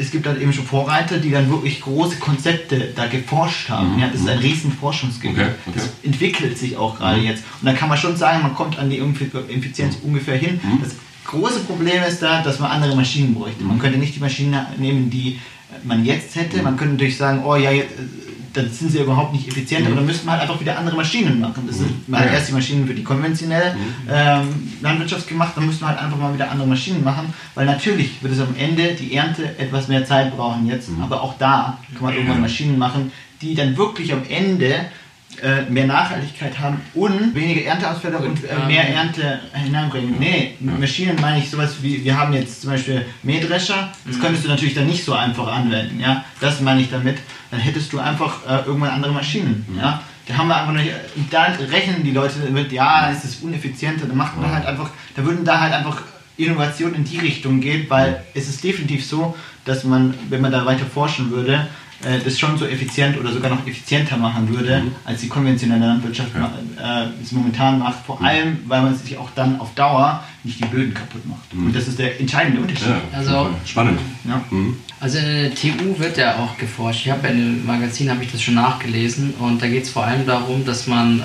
es gibt dann eben schon Vorreiter, die dann wirklich große Konzepte da geforscht haben. Ja, das ist ein riesen Forschungsgebiet. Okay. Das entwickelt sich auch gerade jetzt. Und da kann man schon sagen, man kommt an die Effizienz ungefähr hin. Das große Problem ist da, dass man andere Maschinen bräuchte. Man könnte nicht die Maschinen nehmen, die man jetzt hätte. Man könnte natürlich sagen, oh ja, dann sind sie überhaupt nicht effizient, aber dann müssten wir halt einfach wieder andere Maschinen machen. Das sind mal erst die Maschinen für die konventionelle Landwirtschaft gemacht, dann müssten wir halt einfach mal wieder andere Maschinen machen, weil natürlich wird es am Ende die Ernte etwas mehr Zeit brauchen jetzt, aber auch da kann man irgendwann Maschinen machen, die dann wirklich am Ende mehr Nachhaltigkeit haben und weniger Ernteausfälle und mehr Ernte hineinbringen. Nee, mit Maschinen meine ich sowas wie, wir haben jetzt zum Beispiel Mähdrescher, das könntest du natürlich dann nicht so einfach anwenden, ja, das meine ich damit, dann hättest du einfach irgendwann andere Maschinen, ja, da haben wir einfach nicht, da rechnen die Leute mit, ja, es ist uneffizienter, dann macht man halt einfach, da würden da halt einfach Innovationen in die Richtung gehen, weil es ist definitiv so, dass man, wenn man da weiter forschen würde, das schon so effizient oder sogar noch effizienter machen würde, als die konventionelle Landwirtschaft es momentan macht. Vor allem, weil man sich auch dann auf Dauer nicht die Böden kaputt macht. Und das ist der entscheidende Unterschied. Ja, also, spannend. Ja. Also in der TU wird ja auch geforscht. Ich habe in einem Magazin, habe ich das schon nachgelesen, und da geht es vor allem darum, dass man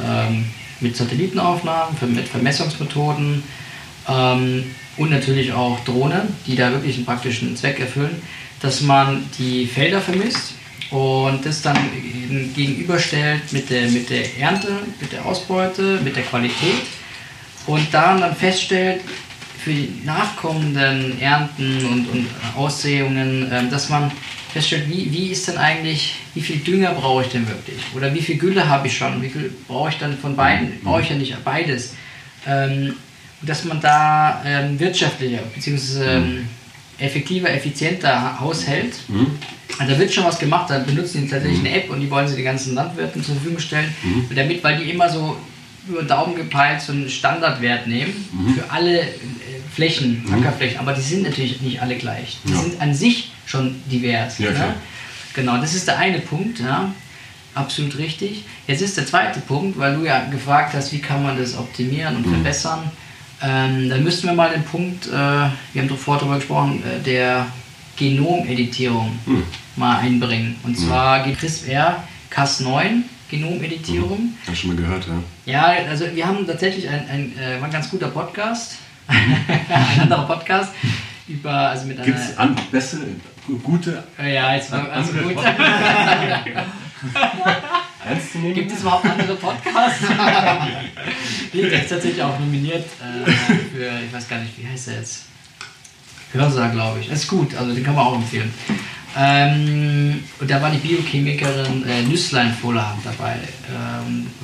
mit Satellitenaufnahmen, mit Vermessungsmethoden und natürlich auch Drohnen, die da wirklich einen praktischen Zweck erfüllen, dass man die Felder vermisst und das dann gegenüberstellt mit der Ernte, mit der Ausbeute, mit der Qualität und daran dann feststellt, für die nachkommenden Ernten und Aussäungen, dass man feststellt, wie ist denn eigentlich, wie viel Dünger brauche ich denn wirklich? Oder wie viel Gülle habe ich schon? Wie viel brauche ich dann von beiden? Brauche ich ja nicht beides. Dass man da wirtschaftlicher bzw. effektiver, effizienter haushält. Also da wird schon was gemacht, da benutzen die tatsächlich eine App und die wollen sie den ganzen Landwirten zur Verfügung stellen, damit, weil die immer so über den Daumen gepeilt so einen Standardwert nehmen für alle Flächen, Ackerflächen, aber die sind natürlich nicht alle gleich. Die sind an sich schon divers. Ja, ne? Genau, das ist der eine Punkt. Ja. Absolut richtig. Jetzt ist der zweite Punkt, weil du ja gefragt hast, wie kann man das optimieren und verbessern. Dann müssten wir mal den Punkt, wir haben vorher darüber gesprochen, der Genomeditierung mal einbringen. Und zwar CRISPR, CAS9, Genomeditierung. Hast du schon mal gehört, ja? Ja, also wir haben tatsächlich war ein ganz guter Podcast, ein anderer Podcast, über, also mit einer... Gibt es bessere, gute... Ja, jetzt also gute... Gibt es überhaupt andere Podcasts? Der ist tatsächlich auch nominiert für, ich weiß gar nicht, wie heißt er jetzt? Hörsa, glaube ich. Das ist gut, also den kann man auch empfehlen. Und da war die Biochemikerin Nüsslein-Volhard dabei.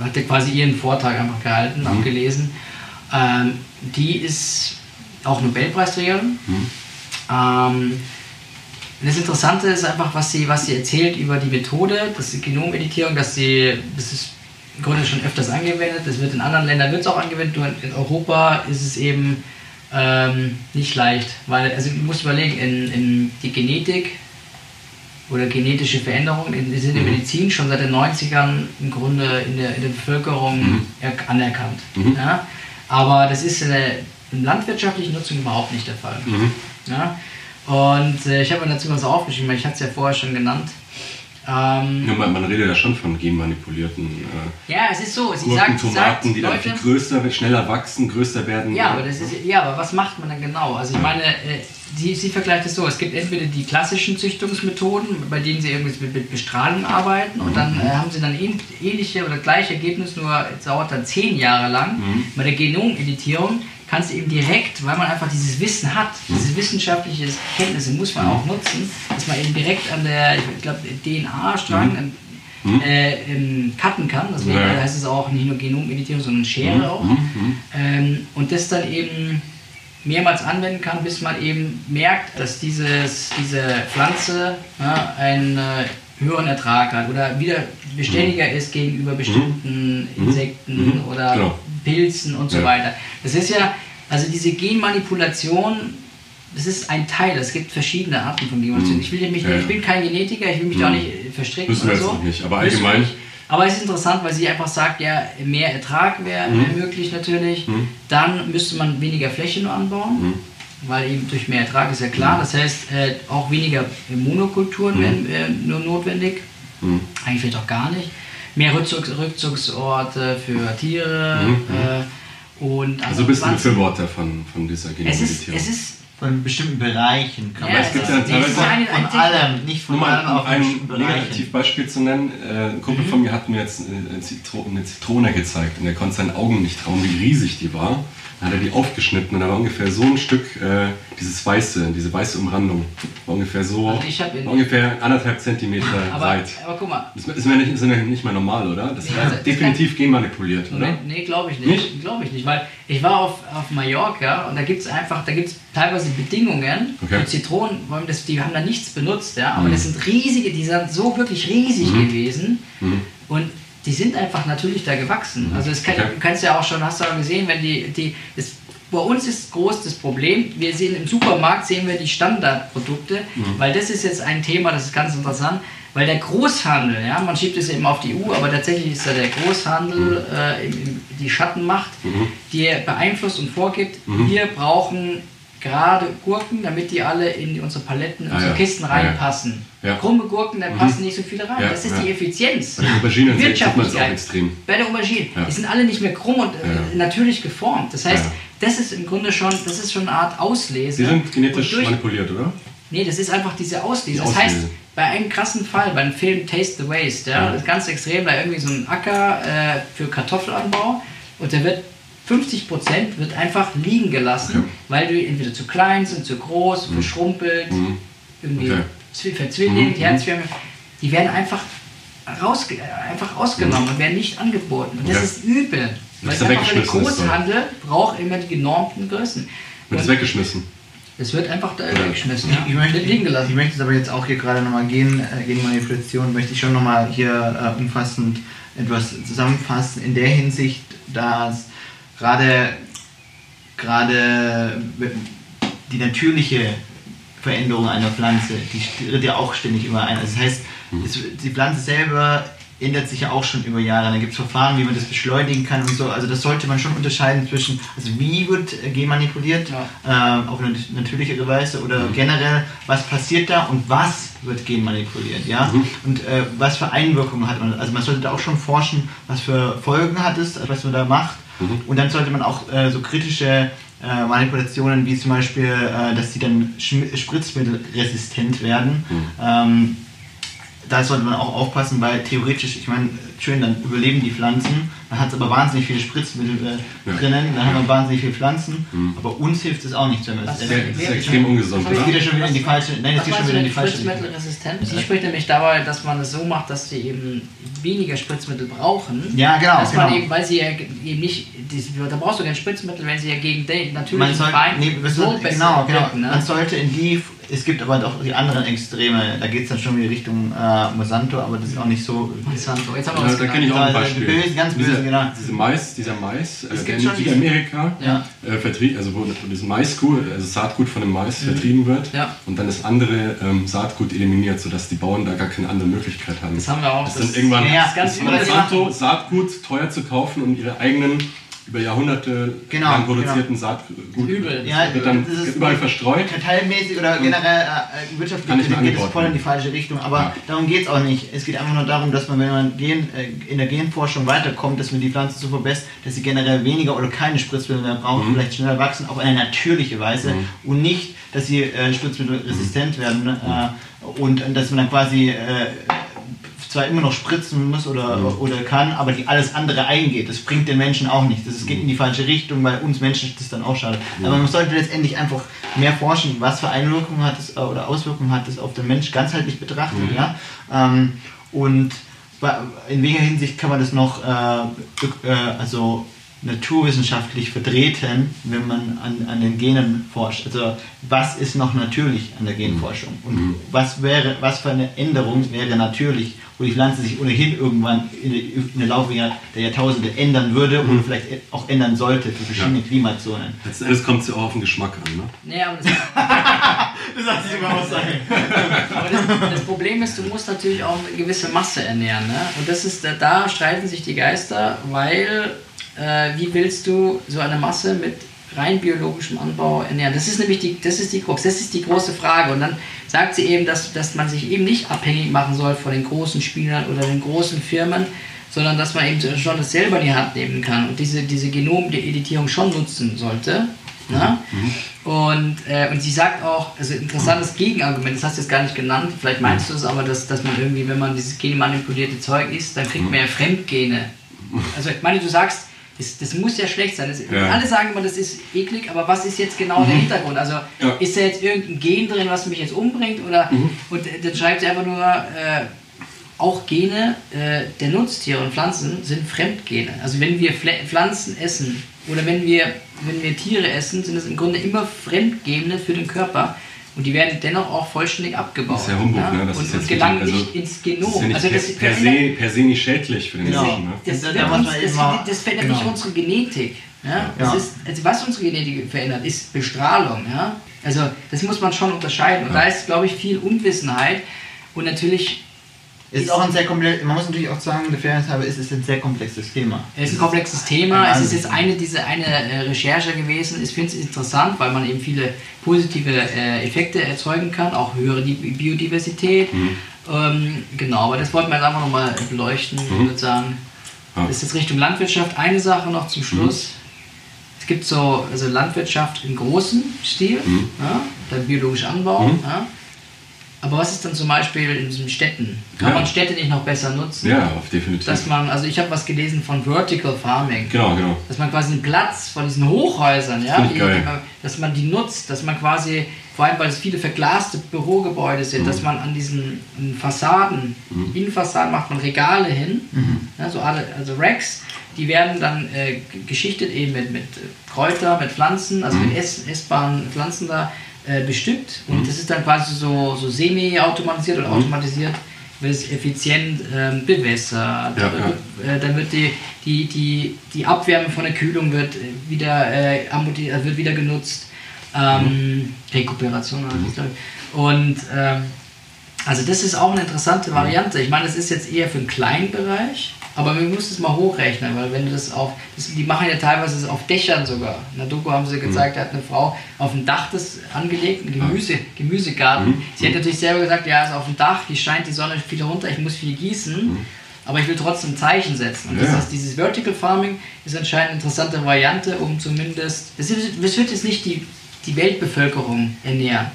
Hatte quasi ihren Vortrag einfach gehalten, abgelesen. Die ist auch Nobelpreisträgerin. Das Interessante ist einfach, was sie erzählt über die Methode, das ist die Genomeditierung, das ist im Grunde schon öfters angewendet, das wird in anderen Ländern wird's auch angewendet, nur in Europa ist es eben nicht leicht, weil, also du musst überlegen, in die Genetik oder genetische Veränderungen sind in der Medizin schon seit den 90ern im Grunde in der Bevölkerung anerkannt. Ja? Aber das ist in der landwirtschaftlichen Nutzung überhaupt nicht der Fall. Ja? Und ich habe mir dazu was aufgeschrieben, weil ich hatte es ja vorher schon genannt. Man redet ja schon von genmanipulierten es ist so, Tomaten, die Leute, dann viel größer, schneller wachsen, größer werden. Ja, aber was macht man dann genau? Also ich meine, sie vergleicht es so, es gibt entweder die klassischen Züchtungsmethoden, bei denen sie irgendwie mit Bestrahlung arbeiten und dann haben sie dann ähnliche oder gleiche Ergebnis, nur es dauert dann 10 Jahre lang. Bei der Genomeditierung kannst du eben direkt, weil man einfach dieses Wissen hat, diese wissenschaftliche Kenntnisse muss man auch nutzen, dass man eben direkt an der, ich glaube, DNA-Strang cutten kann. Deswegen heißt es auch nicht nur Genomeditierung, sondern Schere auch. Und das dann eben mehrmals anwenden kann, bis man eben merkt, dass diese Pflanze einen höheren Ertrag hat oder wieder beständiger ist gegenüber bestimmten Insekten oder Pilzen und so weiter. Das ist ja, also diese Genmanipulation, das ist ein Teil, es gibt verschiedene Arten von Genmanipulation. Ich bin kein Genetiker, ich will mich da nicht verstricken. Müssen wir jetzt nicht, aber allgemein. Aber es ist interessant, weil sie einfach sagt, ja, mehr Ertrag wäre möglich natürlich, dann müsste man weniger Fläche nur anbauen, weil eben durch mehr Ertrag ist ja klar, das heißt auch weniger Monokulturen wären nur notwendig, eigentlich vielleicht auch gar nicht, mehr Rückzugsorte für Tiere und... Also ein bisschen Befürworter von dieser Genomeditierung. Von bestimmten Bereichen kann man. Es gibt ja teilweise von allem, nicht von allem auf einen Negativbeispiel zu nennen. Ein Kumpel von mir hat mir jetzt eine Zitrone gezeigt und er konnte seinen Augen nicht trauen, wie riesig die war. Dann hat er die aufgeschnitten und da war ungefähr so ein Stück, diese weiße Umrandung. War ungefähr so, also war ungefähr 1,5 Zentimeter breit. Aber guck mal. Das ist nicht mehr normal, oder? Das war definitiv genmanipuliert, oder? Nee, glaube ich nicht. Weil ich war auf Mallorca und da gibt es einfach, teilweise Bedingungen für Zitronen, die haben da nichts benutzt, ja? Aber das sind riesige, die sind so wirklich riesig gewesen und die sind einfach natürlich da gewachsen. Also das du kannst ja auch schon, hast du ja gesehen, wenn bei uns ist groß das Problem, im Supermarkt sehen wir die Standardprodukte, weil das ist jetzt ein Thema, das ist ganz interessant, weil der Großhandel, ja, man schiebt es eben auf die EU, aber tatsächlich ist da der Großhandel die Schattenmacht, die beeinflusst und vorgibt, wir brauchen gerade Gurken, damit die alle in unsere Paletten, in unsere Kisten reinpassen. Ja. Krumme Gurken, da passen nicht so viele rein. Ja, das ist die Effizienz. Bei den Auberginen sieht man es auch extrem. Bei den Auberginen, die sind alle nicht mehr krumm und natürlich geformt. Das heißt, das ist im Grunde schon, eine Art Auslese. Die sind genetisch manipuliert, oder? Nee, das ist einfach diese Auslese. Das heißt, bei einem krassen Fall, beim Film Taste the Waste, das ist ganz extrem, da irgendwie so ein Acker für Kartoffelanbau und der wird 50% wird einfach liegen gelassen, weil du entweder zu klein sind, zu groß, verschrumpelt, irgendwie verzwilligt, Herzwärme. Die werden einfach ausgenommen und werden nicht angeboten. Und das ist übel. Weil der Großhandel braucht immer die genormten Größen. Wird es weggeschmissen? Es wird einfach da weggeschmissen. Ja. Ich möchte es aber jetzt auch hier gerade nochmal gegen Manipulation, möchte ich schon nochmal hier umfassend etwas zusammenfassen, in der Hinsicht, dass gerade die natürliche Veränderung einer Pflanze, die tritt ja auch ständig immer ein. Also das heißt, die Pflanze selber ändert sich ja auch schon über Jahre. Da gibt es Verfahren, wie man das beschleunigen kann und so. Also das sollte man schon unterscheiden zwischen, also wie wird genmanipuliert, ja, auf eine natürliche Weise oder generell, was passiert da und was wird genmanipuliert, ja? Und was für Einwirkungen hat man. Also man sollte da auch schon forschen, was für Folgen hat es, was man da macht. Und dann sollte man auch so kritische Manipulationen, wie zum Beispiel, dass die dann spritzmittelresistent werden, da sollte man auch aufpassen, weil theoretisch, ich meine, schön, dann überleben die Pflanzen, dann hat es aber wahnsinnig viele Spritzmittel drinnen, dann haben wir wahnsinnig viele Pflanzen, aber uns hilft es auch nicht, wenn wir das essen. Das ist extrem ungesund, oder? Das geht ja schon wieder in die falsche Richtung. Nein, das geht schon wieder in die falsche Richtung. Spritzmittelresistent, sie spricht nämlich dabei, dass man es so macht, dass sie eben weniger Spritzmittel brauchen. Ja, genau. Dass man eben, weil sie ja eben nicht, da brauchst du kein Spritzmittel, wenn sie ja gegen den natürlichen Feind so besser wirken. Man sollte in die... Es gibt aber auch die anderen Extreme, da geht es dann schon wieder Richtung Monsanto, aber das ist auch nicht so... Monsanto, jetzt haben wir da kenne ich auch ein Beispiel. Bösen, ganz bösen, genau. Dieser Mais, der in Südamerika vertrieben, also wo das Maisgut, also Saatgut von dem Mais vertrieben wird und dann das andere Saatgut eliminiert, sodass die Bauern da gar keine andere Möglichkeit haben. Das haben wir auch. Das ist dann irgendwann Monsanto, Saatgut teuer zu kaufen und ihre eigenen über Jahrhunderte lang produzierten Saatgut wird dann überall verstreut. Kartellmäßig oder generell wirtschaftlich geht es voll in die falsche Richtung. Aber darum geht es auch nicht. Es geht einfach nur darum, dass man, wenn man in der Genforschung weiterkommt, dass man die Pflanzen so verbessert, dass sie generell weniger oder keine Spritzmittel mehr brauchen, vielleicht schneller wachsen, auf eine natürliche Weise und nicht, dass sie spritzmittelresistent werden und dass man dann quasi... zwar immer noch spritzen muss oder kann, aber die alles andere eingeht. Das bringt den Menschen auch nichts. Das geht in die falsche Richtung, weil uns Menschen das dann auch schadet. Aber man sollte letztendlich einfach mehr forschen, was für Einwirkungen hat es oder Auswirkungen hat es auf den Mensch, ganzheitlich betrachtet. Ja? Und in welcher Hinsicht kann man das noch also naturwissenschaftlich vertreten, wenn man an den Genen forscht? Also was ist noch natürlich an der Genforschung? Und was für eine Änderung wäre natürlich, wo die Pflanze sich ohnehin irgendwann in der Laufe der Jahrtausende ändern würde und vielleicht auch ändern sollte für verschiedene Klimazonen. Letzten Endes kommt es ja auch auf den Geschmack an, ne? Nee, aber das hast du überhaupt sagen. Aber das Problem ist, du musst natürlich auch eine gewisse Masse ernähren, ne? Und das ist, da streiten sich die Geister, weil wie willst du so eine Masse mit rein biologischem Anbau ernähren? Das ist nämlich die Krux, das ist die große Frage. Und dann sagt sie eben, dass man sich eben nicht abhängig machen soll von den großen Spielern oder den großen Firmen, sondern dass man eben schon das selber in die Hand nehmen kann und diese Genomeditierung schon nutzen sollte. Ne? Und sie sagt auch, also interessantes Gegenargument, das hast du jetzt gar nicht genannt, vielleicht meinst du es, aber dass man irgendwie, wenn man dieses genmanipulierte Zeug isst, dann kriegt man ja Fremdgene. Also ich meine, du sagst, das muss ja schlecht sein. Alle sagen immer, das ist eklig, aber was ist jetzt genau der Hintergrund? Also ist da jetzt irgendein Gen drin, was mich jetzt umbringt? Oder? Und dann schreibt sie einfach nur, auch Gene der Nutztiere und Pflanzen sind Fremdgene. Also wenn wir Pflanzen essen oder wenn wir Tiere essen, sind es im Grunde immer Fremdgene für den Körper. Und die werden dennoch auch vollständig abgebaut. Das ist ja Humbug, ne? Das und gelangen also nicht ins Genom. Das ist ja nicht per se nicht schädlich für den Menschen. Ne? Das verändert nicht unsere Genetik. Ja? Das ist, also was unsere Genetik verändert, ist Bestrahlung. Ja? Also das muss man schon unterscheiden. Und da ist, glaube ich, viel Unwissenheit. Und natürlich... Ist auch ein sehr komplex, man muss natürlich auch sagen, der Fairness halber, es ist ein sehr komplexes Thema. Es ist ein komplexes Thema, es ist jetzt eine Recherche gewesen, ich finde es interessant, weil man eben viele positive Effekte erzeugen kann, auch höhere Biodiversität, genau, aber das wollten wir jetzt einfach nochmal beleuchten, ich würde sagen, das ist jetzt Richtung Landwirtschaft. Eine Sache noch zum Schluss, es gibt so also Landwirtschaft im großen Stil, dann biologischer Anbau, aber was ist dann zum Beispiel in diesen Städten? Kann man Städte nicht noch besser nutzen? Ja, definitiv. Dass man, also ich habe was gelesen von Vertical Farming. Genau. Dass man quasi einen Platz von diesen Hochhäusern, dass man die nutzt, dass man quasi, vor allem weil es viele verglaste Bürogebäude sind, dass man an diesen Fassaden, Innenfassaden macht man Regale hin, also Racks, die werden dann geschichtet eben mit Kräuter, mit Pflanzen, also mit essbaren Pflanzen da, bestückt und das ist dann quasi so semi-automatisiert oder automatisiert, wird es effizient bewässert, dann wird die Abwärme von der Kühlung wird wieder, wird wieder genutzt, Rekuperation, und Also das ist auch eine interessante Variante. Ich meine, es ist jetzt eher für einen kleinen Bereich, aber man muss es mal hochrechnen, weil wenn du das auf, die machen ja teilweise auf Dächern sogar. In der Doku haben sie gezeigt, da hat eine Frau auf dem Dach das angelegt, einen Gemüsegarten. Sie hat natürlich selber gesagt, ja, also auf dem Dach, hier scheint die Sonne viel runter, ich muss viel gießen, aber ich will trotzdem Zeichen setzen. Und das heißt, dieses Vertical Farming ist anscheinend eine interessante Variante, um zumindest, das wird jetzt nicht die Weltbevölkerung ernähren,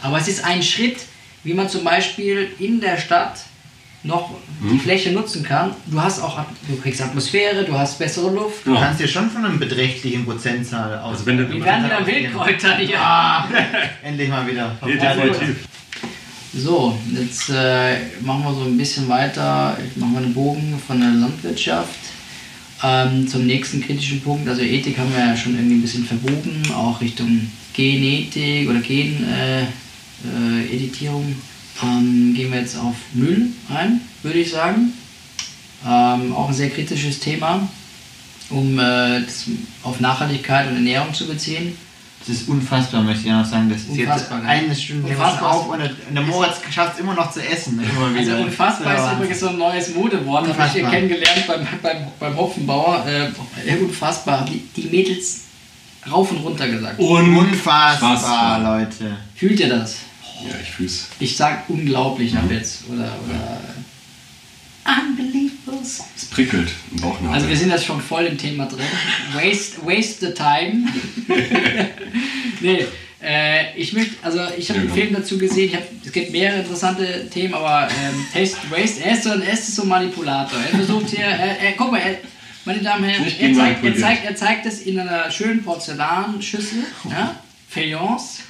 aber es ist ein Schritt, wie man zum Beispiel in der Stadt noch die Fläche nutzen kann. Du kriegst Atmosphäre, du hast bessere Luft. Du kannst dir schon von einem beträchtlichen Prozentzahl aus. Also wir werden wieder Wildkräuter hier. Ah, endlich mal wieder. Definitiv. So, jetzt machen wir so ein bisschen weiter. Ich mache mal einen Bogen von der Landwirtschaft zum nächsten kritischen Punkt. Also Ethik haben wir ja schon irgendwie ein bisschen verbogen, auch Richtung Genetik oder Gen. Editierung, gehen wir jetzt auf Müll ein, würde ich sagen. Auch ein sehr kritisches Thema, um das auf Nachhaltigkeit und Ernährung zu beziehen. Das ist unfassbar, möchte ich ja noch sagen. Das ist jetzt eine Stunde auf und der Moritz schafft es immer noch zu essen. Immer wieder. Also unfassbar ist übrigens so ein neues Modewort, das habe ich hier kennengelernt beim Hopfenbauer. Unfassbar, die Mädels rauf und runter gesagt. Unfassbar, Leute. Fühlt ihr das? Ja, ich fühl's. Ich sag unglaublich ab jetzt. Oder unbelievable. Es prickelt im Bauchnabel. Also wir sind jetzt schon voll im Thema drin. Waste the time. Nee, ich habe einen Film dazu gesehen. Es gibt mehrere interessante Themen, aber Taste the Waste, er ist so ein Manipulator. Er versucht hier, guck mal, meine Damen und Herren, er zeigt es in einer schönen Porzellanschüssel, ja? Fayence.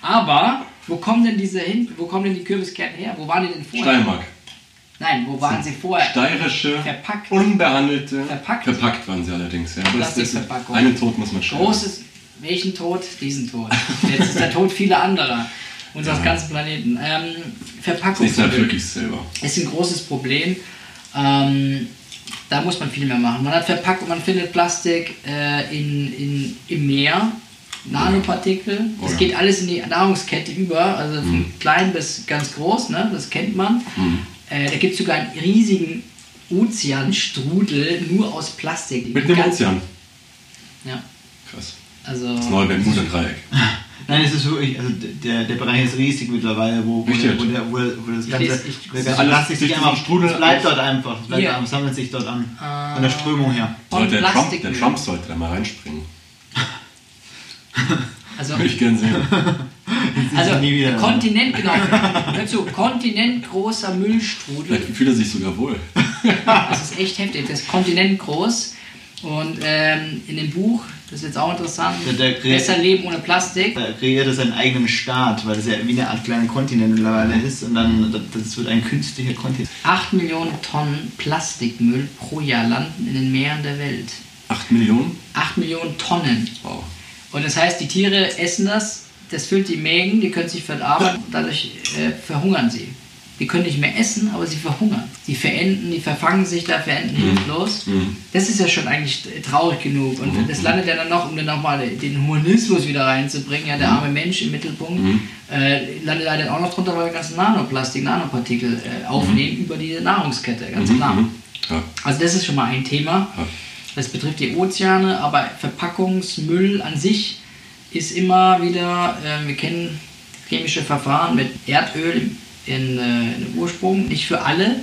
Aber wo kommen denn diese hin? Wo kommen denn die Kürbiskerne her? Wo waren die denn vorher? Steiermark. Nein, wo waren sie vorher? Steirische, verpackt. Unbehandelte. Verpackt waren sie allerdings. Ja. Das einen Tod muss man schauen. Welchen Tod? Diesen Tod. Jetzt ist der Tod vieler anderer. Unseres ganzen Planeten. Verpackung. Das ist halt wirklich selber. Ist ein großes Problem. Da muss man viel mehr machen. Man hat verpackt und man findet Plastik im Meer. Nanopartikel, das geht alles in die Nahrungskette über, also von klein bis ganz groß, ne? Das kennt man. Da gibt es sogar einen riesigen Ozeanstrudel nur aus Plastik. Mit einem Ozean? Ja. Krass. Also, das neue Bermuda-Dreieck. Nein, es ist wirklich, also der Bereich ist riesig mittlerweile, wo das ganze Plastik sich einfach strudelt. Es bleibt dort einfach, es sammelt sich dort an, von der Strömung her. Der Trump sollte da mal reinspringen. Also, würde ich gerne sehen. Also Kontinent, genau. Hör zu, Kontinent großer Müllstrudel. Vielleicht fühlt er sich sogar wohl. Das ist echt heftig, das ist Kontinent groß. Und in dem Buch, das ist jetzt auch interessant, Besser leben ohne Plastik. Da kreiert er seinen eigenen Staat, weil es ja wie eine Art kleiner Kontinent mittlerweile ist. Und dann das wird ein künstlicher Kontinent. 8 Millionen Tonnen Plastikmüll pro Jahr landen in den Meeren der Welt. 8 Millionen? 8 Millionen Tonnen. Wow. Und das heißt, die Tiere essen das füllt die Mägen, die können sich verarbeiten und dadurch verhungern sie. Die können nicht mehr essen, aber sie verhungern. Die verenden, die verfangen sich da, verenden hilflos. Das ist ja schon eigentlich traurig genug. Und das landet ja dann noch, um dann nochmal den Humanismus wieder reinzubringen, ja, der arme Mensch im Mittelpunkt, landet leider dann auch noch drunter, weil wir ganzen Nanoplastik, Nanopartikel aufnehmen über die Nahrungskette, ganz klar. Ja. Also das ist schon mal ein Thema. Ja. Das betrifft die Ozeane, aber Verpackungsmüll an sich ist immer wieder, wir kennen chemische Verfahren mit Erdöl im Ursprung, nicht für alle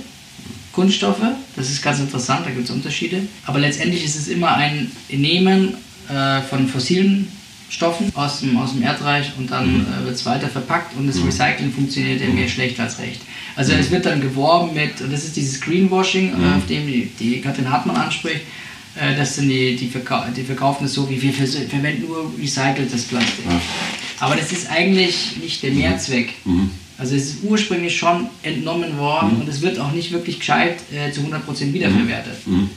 Kunststoffe, das ist ganz interessant, da gibt es Unterschiede, aber letztendlich ist es immer ein Nehmen von fossilen Stoffen aus dem Erdreich und dann wird es weiter verpackt und das Recycling funktioniert eher schlechter als recht. Also es wird dann geworben mit, und das ist dieses Greenwashing, auf dem die Katrin Hartmann anspricht. Das sind die verkaufen es so, wie wir verwenden nur recyceltes Plastik. Ja. Aber das ist eigentlich nicht der Mehrzweck. Also es ist ursprünglich schon entnommen worden und es wird auch nicht wirklich gescheit zu 100% wiederverwertet.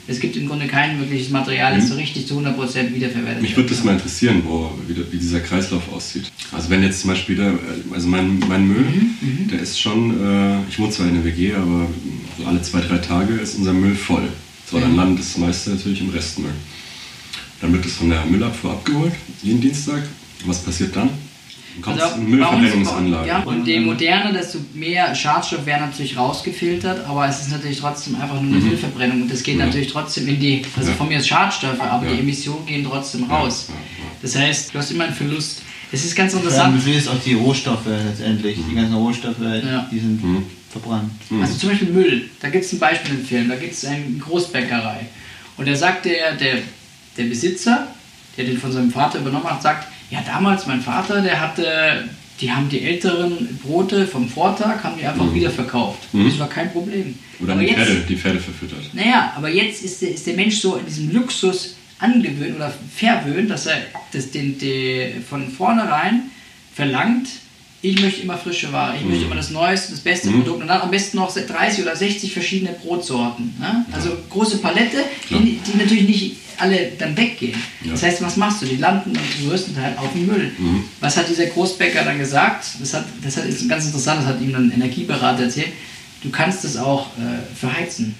Es gibt im Grunde kein wirkliches Material, das so richtig zu 100% wiederverwertet wird. Mich würde das mal interessieren, wie dieser Kreislauf aussieht. Also wenn jetzt zum Beispiel, also mein Müll, der ist schon, ich wohne zwar in der WG, aber so alle 2-3 Tage ist unser Müll voll. So, dann landet das meiste natürlich im Restmüll. Dann wird es von der Müllabfuhr abgeholt, jeden Dienstag. Was passiert dann? Also Müllverbrennungsanlagen. Ja, und je moderner, desto mehr Schadstoff wäre natürlich rausgefiltert, aber es ist natürlich trotzdem einfach nur eine Müllverbrennung. Und das geht natürlich trotzdem in die, also von mir ist Schadstoffe, aber die Emissionen gehen trotzdem raus. Das heißt, du hast immer einen Verlust. Es ist ganz interessant. Du willst auch die Rohstoffe letztendlich, die ganzen Rohstoffe, die sind verbrannt. Also zum Beispiel Müll, da gibt es ein Beispiel im Film, da gibt es eine Großbäckerei. Und da sagt der Besitzer, der den von seinem Vater übernommen hat, sagt, ja, damals mein Vater, der hatte, die haben die älteren Brote vom Vortag, haben die einfach wieder verkauft. Das war kein Problem. Oder die Pferde verfüttert. Naja, aber jetzt ist der Mensch so in diesem Luxus angewöhnt oder verwöhnt, dass er von vornherein verlangt, ich möchte immer frische Ware, ich möchte immer das Neueste, das beste Produkt und dann am besten noch 30 oder 60 verschiedene Brotsorten. Ne? Also große Palette, die natürlich nicht alle dann weggehen. Ja. Das heißt, was machst du? Die landen im größten Teil auf dem Müll. Was hat dieser Großbäcker dann gesagt? Das ist ganz interessant, das hat ihm dann ein Energieberater erzählt. Du kannst das auch verheizen.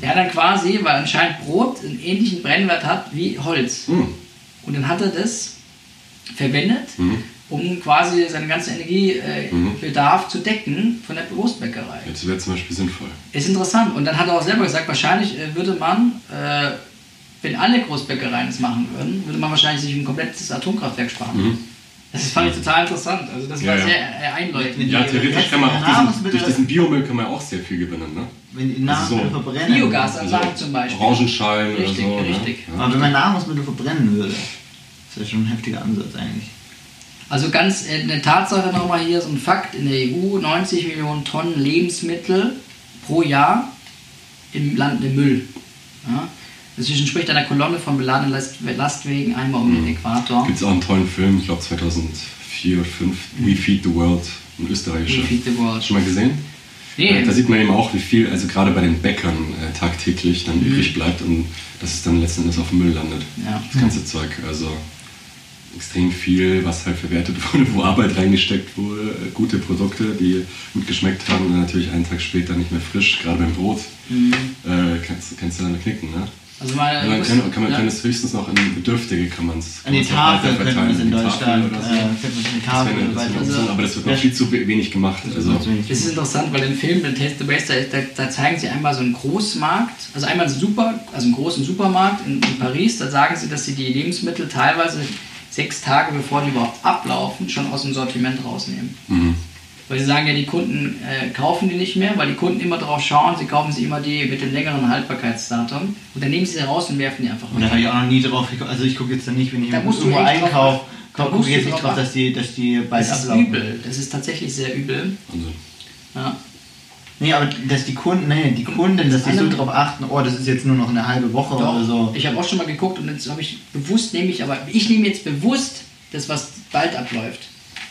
Der hat dann quasi, weil anscheinend Brot einen ähnlichen Brennwert hat wie Holz. Und dann hat er das verwendet, um quasi seinen ganzen Energiebedarf zu decken von der Großbäckerei. Jetzt wäre zum Beispiel sinnvoll. Ist interessant. Und dann hat er auch selber gesagt, wahrscheinlich würde man... wenn alle Großbäckereien es machen würden, würde man wahrscheinlich sich ein komplettes Atomkraftwerk sparen. Das fand ich total interessant. Also das war sehr einleuchtend. Ja, theoretisch kann man auch durch diesen Biomüll kann man auch sehr viel gewinnen, ne? Wenn die Nahrungsmittel verbrennen. Biogasanlagen also zum Beispiel. Orangenschalen oder so. Richtig. Ne? Ja. Aber wenn man Nahrungsmittel verbrennen würde, das wäre schon ein heftiger Ansatz eigentlich. Also ganz eine Tatsache nochmal hier, so ein Fakt, in der EU 90 Millionen Tonnen Lebensmittel pro Jahr im Land im Müll. Ja? Das entspricht einer Kolonne von beladenen Lastwagen einmal um den Äquator. Gibt es auch einen tollen Film, ich glaube 2004 oder 2005, We Feed the World, ein österreichischer. We Feed the World. Schon mal gesehen? Nee. Da sieht man eben auch, wie viel, also gerade bei den Bäckern tagtäglich dann übrig bleibt und dass es dann letzten Endes auf dem Müll landet. Ja. Das ganze Zeug, also extrem viel, was halt verwertet wurde, wo Arbeit reingesteckt wurde, gute Produkte, die gut geschmeckt haben und dann natürlich einen Tag später nicht mehr frisch, gerade beim Brot, kannst du dann knicken, ne? Also kann man es höchstens noch an Bedürftige an die Tafel verteilen. In Deutschland aber das wird noch viel zu wenig gemacht. Das ist interessant, weil im Film der Taste the Waste, da zeigen sie einmal so einen Großmarkt, also einmal einen großen Supermarkt in Paris, da sagen sie, dass sie die Lebensmittel teilweise 6 Tage bevor die überhaupt ablaufen, schon aus dem Sortiment rausnehmen. Weil sie sagen ja, die Kunden kaufen die nicht mehr, weil die Kunden immer drauf schauen, sie kaufen sie immer die mit dem längeren Haltbarkeitsdatum und dann nehmen sie sie raus und werfen die einfach weg. Und da habe ich auch noch nie drauf geguckt, also ich gucke jetzt da nicht, wenn ich da irgendwo einkaufe, gucke ich jetzt nicht drauf, dass die bald ablaufen. Das ist tatsächlich sehr übel. Wahnsinn. Ja. Nee, aber dass die Kunden, dass die so drauf achten, oh, das ist jetzt nur noch eine halbe Woche oder so. Ich habe auch schon mal geguckt und jetzt nehme ich bewusst das, was bald abläuft.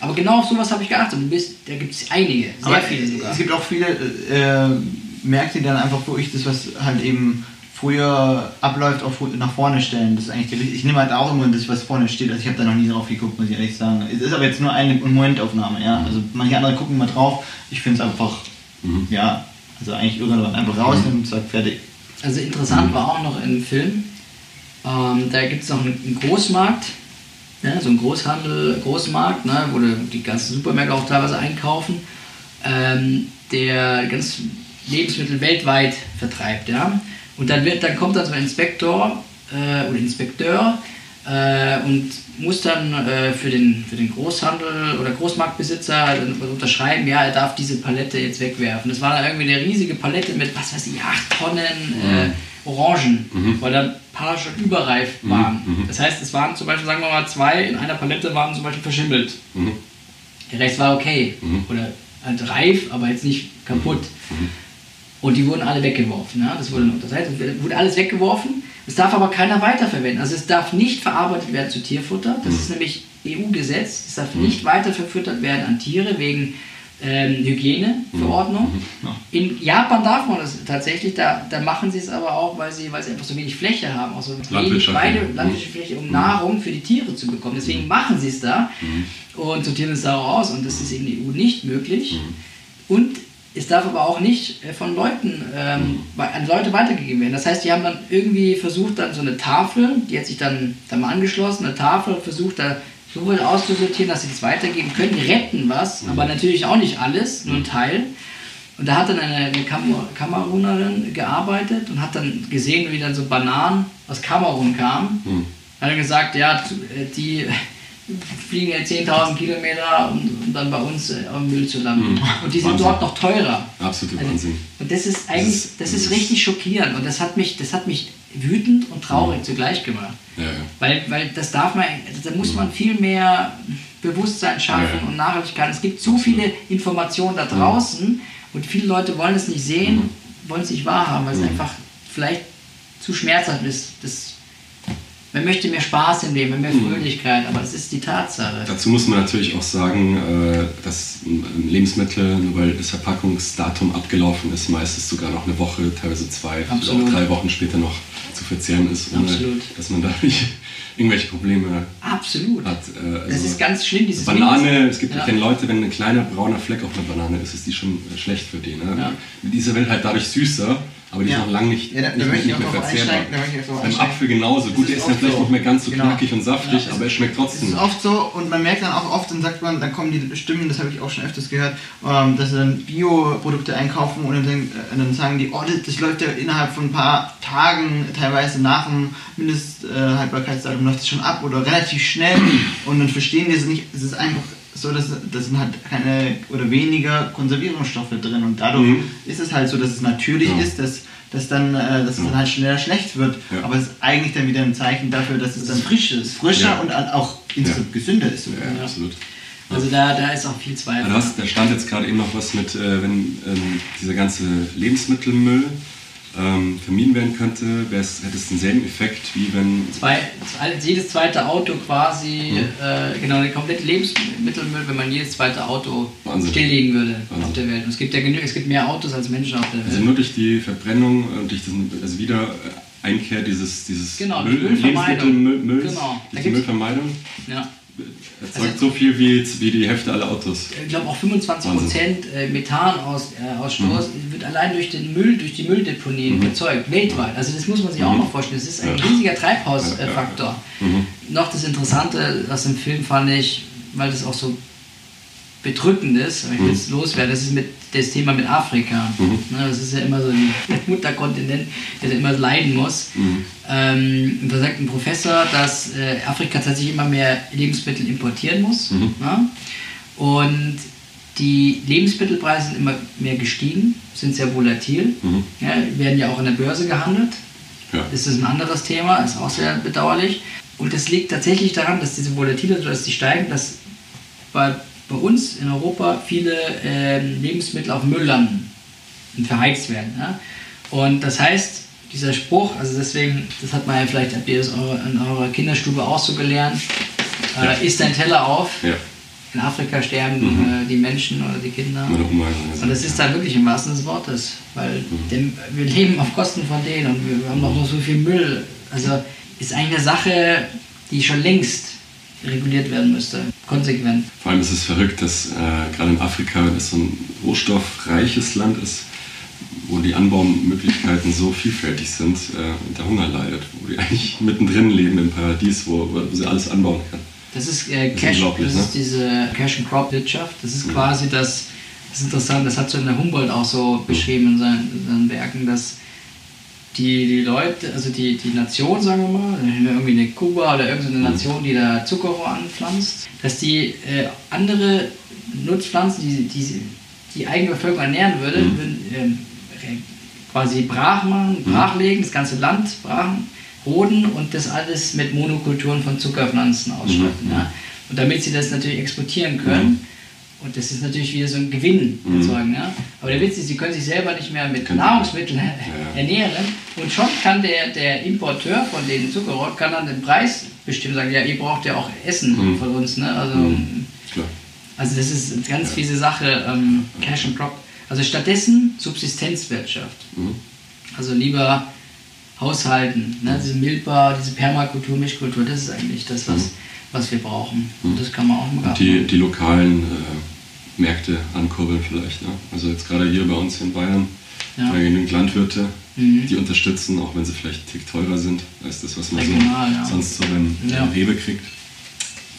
Aber genau auf sowas habe ich geachtet. Da gibt es einige, sehr viele sogar. Es gibt auch viele Märkte, die dann einfach, wo ich das, was halt eben früher abläuft, auch nach vorne stellen. Das ist eigentlich ich nehme halt auch immer das, was vorne steht. Also ich habe da noch nie drauf geguckt, muss ich ehrlich sagen. Es ist aber jetzt nur eine Momentaufnahme, ja. Also manche andere gucken mal drauf. Ich finde es einfach, also eigentlich irgendwann einfach rausnehmen und sagt, fertig. Also interessant war auch noch im Film, da gibt es noch einen Großmarkt, ne, so ein Großmarkt, ne, wo die ganzen Supermärkte auch teilweise einkaufen, der ganz Lebensmittel weltweit vertreibt, ja. Und dann kommt dann so ein Inspekteur und muss dann für den Großhandel oder Großmarktbesitzer unterschreiben, ja, er darf diese Palette jetzt wegwerfen. Das war dann irgendwie eine riesige Palette mit, was weiß ich, 8 Tonnen Orangen, weil dann ein paar schon überreif waren. Das heißt, es waren zum Beispiel, sagen wir mal, 2 in einer Palette waren zum Beispiel verschimmelt. Der Rest war okay. Oder halt reif, aber jetzt nicht kaputt. Und die wurden alle weggeworfen. Ja? Das wurde alles weggeworfen. Es darf aber keiner weiterverwenden. Also es darf nicht verarbeitet werden zu Tierfutter. Das ist nämlich EU-Gesetz. Es darf nicht weiterverfüttert werden an Tiere wegen Hygieneverordnung. Ja. In Japan darf man das tatsächlich, da machen sie es aber auch, weil sie einfach so wenig Fläche haben, auch so wenig landwirtschaftliche Fläche, um Nahrung für die Tiere zu bekommen. Deswegen machen sie es da und sortieren es da auch aus. Und das ist in der EU nicht möglich. Und es darf aber auch nicht von Leuten an Leute weitergegeben werden. Das heißt, die haben dann irgendwie versucht, dann so eine Tafel, die hat sich dann mal angeschlossen, eine Tafel versucht, da sowohl auszusortieren, dass sie das weitergeben können, retten was, aber natürlich auch nicht alles, nur ein Teil. Und da hat dann eine Kamerunerin gearbeitet und hat dann gesehen, wie dann so Bananen aus Kamerun kamen. Hat dann gesagt, ja, die fliegen jetzt 10.000 Kilometer, um dann bei uns am Müll zu landen. Und die sind Wahnsinn. Dort noch teurer. Absolut also, Wahnsinn. Und das ist eigentlich, das ist richtig schockierend und das hat mich wütend und traurig zugleich gemacht. Ja, ja. Weil das darf man, da muss man viel mehr Bewusstsein schaffen und Nachhaltigkeit. Es gibt so viele Informationen da draußen und viele Leute wollen es nicht sehen, wollen es nicht wahrhaben, weil es einfach vielleicht zu schmerzhaft ist. Man möchte mehr Spaß im Leben, mehr Fröhlichkeit, aber es ist die Tatsache. Dazu muss man natürlich auch sagen, dass Lebensmittel, nur weil das Verpackungsdatum abgelaufen ist, meistens sogar noch eine Woche, teilweise 2, vielleicht auch 3 Wochen später noch zu verzehren ist, ohne dass man dadurch irgendwelche Probleme hat. Also das ist ganz schlimm, dieses Banane, es gibt wenn Leute, wenn ein kleiner brauner Fleck auf einer Banane ist, ist die schon schlecht für die. Ne? Ja. Diese Welt halt dadurch süßer. Aber die ist noch lange nicht mehr verzehrbar. Beim Apfel genauso. Gut, der ist dann vielleicht nicht mehr ganz so knackig und saftig, aber er schmeckt trotzdem. Das ist oft so und man merkt dann auch oft, dann sagt man, dann kommen die Stimmen, das habe ich auch schon öfters gehört, dass sie dann Bioprodukte einkaufen und dann sagen die, oh, das läuft ja innerhalb von ein paar Tagen, teilweise nach dem Mindesthaltbarkeitsdatum läuft es schon ab oder relativ schnell und dann verstehen die es nicht, es ist einfach so, das sind halt keine oder weniger Konservierungsstoffe drin und dadurch ist es halt so, dass es natürlich ist, dass es dann halt schneller schlecht wird, aber es ist eigentlich dann wieder ein Zeichen dafür, dass es dann frisch ist, frischer und auch insgesamt gesünder ist. Ja, absolut. Ja. Also da ist auch viel Zweifel. Also da stand jetzt gerade eben noch was mit, wenn dieser ganze Lebensmittelmüll vermieden werden könnte, hätte es denselben Effekt, wie wenn jedes zweite Auto quasi den kompletten Lebensmittelmüll, wenn man jedes zweite Auto stilllegen würde auf der Welt. Und es gibt mehr Autos als Menschen auf der Welt. Also nur durch die Verbrennung und durch Wiedereinkehr dieses Lebensmittelmülls, die Müllvermeidung erzeugt so viel wie die Hälfte aller Autos. Ich glaube auch 25% Methanausstoß wird allein durch die Mülldeponien erzeugt, weltweit. Also das muss man sich auch mal vorstellen. Das ist ein riesiger Treibhausfaktor. Noch das Interessante, was im Film fand ich, weil das auch so bedrückend ist, wenn ich jetzt loswerde, das ist das Thema mit Afrika. Das ist ja immer so der Mutterkontinent, der immer leiden muss. Da sagt ein Professor, dass Afrika tatsächlich immer mehr Lebensmittel importieren muss. Und die Lebensmittelpreise sind immer mehr gestiegen, sind sehr volatil, werden ja auch an der Börse gehandelt. Das ist ein anderes Thema, ist auch sehr bedauerlich. Und das liegt tatsächlich daran, dass diese Volatilität, dass die steigen, dass bei uns in Europa viele Lebensmittel auf Müll landen und verheizt werden. Ja? Und das heißt, dieser Spruch, also deswegen, das hat man ja vielleicht, habt ihr das in eurer Kinderstube auch so gelernt, isst dein Teller auf, in Afrika sterben die Menschen oder die Kinder. Und das ist dann wirklich im wahrsten Sinne des Wortes, weil wir leben auf Kosten von denen und wir haben noch so viel Müll. Also ist eigentlich eine Sache, die schon längst reguliert werden müsste, konsequent. Vor allem ist es verrückt, dass gerade in Afrika, das so ein rohstoffreiches Land ist, wo die Anbaumöglichkeiten so vielfältig sind, der Hunger leidet, wo die eigentlich mittendrin leben im Paradies, wo sie alles anbauen kann. Das ist das ist diese Cash and Crop Wirtschaft. Das ist quasi das ist interessant, das hat so in der Humboldt auch so beschrieben in seinen Werken, dass die Leute, also die Nation, sagen wir mal, irgendwie eine Kuba oder irgendeine Nation, die da Zuckerrohr anpflanzt, dass die andere Nutzpflanzen, die eigene Bevölkerung ernähren würde, würden quasi brachlegen, das ganze Land roden und das alles mit Monokulturen von Zuckerpflanzen ausstatten. Ja. Und damit sie das natürlich exportieren können, und das ist natürlich wieder so ein Gewinn erzeugen. Ja? Aber der Witz ist, sie können sich selber nicht mehr mit Nahrungsmitteln ernähren. Und schon kann der Importeur von den Zuckerrohr kann dann den Preis bestimmen, sagen, ja, ihr braucht ja auch Essen von uns. Ne? Also, klar. Also das ist eine ganz fiese Sache, Cash and Crop. Also stattdessen Subsistenzwirtschaft. Also lieber haushalten. Ne? Diese Milpa, diese Permakultur, Mischkultur, das ist eigentlich das, was wir brauchen. Und das kann man auch machen. Die lokalen Märkte ankurbeln vielleicht. Ne? Also jetzt gerade hier bei uns in Bayern, da genügend Landwirte, die unterstützen, auch wenn sie vielleicht einen Tick teurer sind als das, was man regional, sonst so beim Rewe kriegt.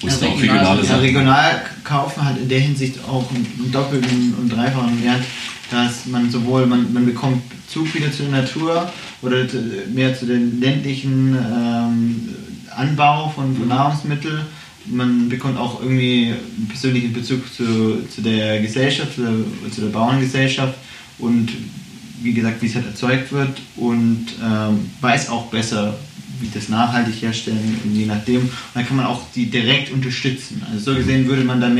musst auch regionale Sachen. Regional kaufen hat in der Hinsicht auch einen doppelten und dreifachen Wert, dass man sowohl, man bekommt Zug wieder zur Natur oder mehr zu den ländlichen Anbau von Nahrungsmitteln. Man bekommt auch irgendwie einen persönlichen Bezug zu der Gesellschaft, zu der Bauerngesellschaft und wie gesagt, wie es halt erzeugt wird und weiß auch besser, wie das nachhaltig herstellen, je nachdem. Und dann kann man auch die direkt unterstützen. Also so gesehen würde man da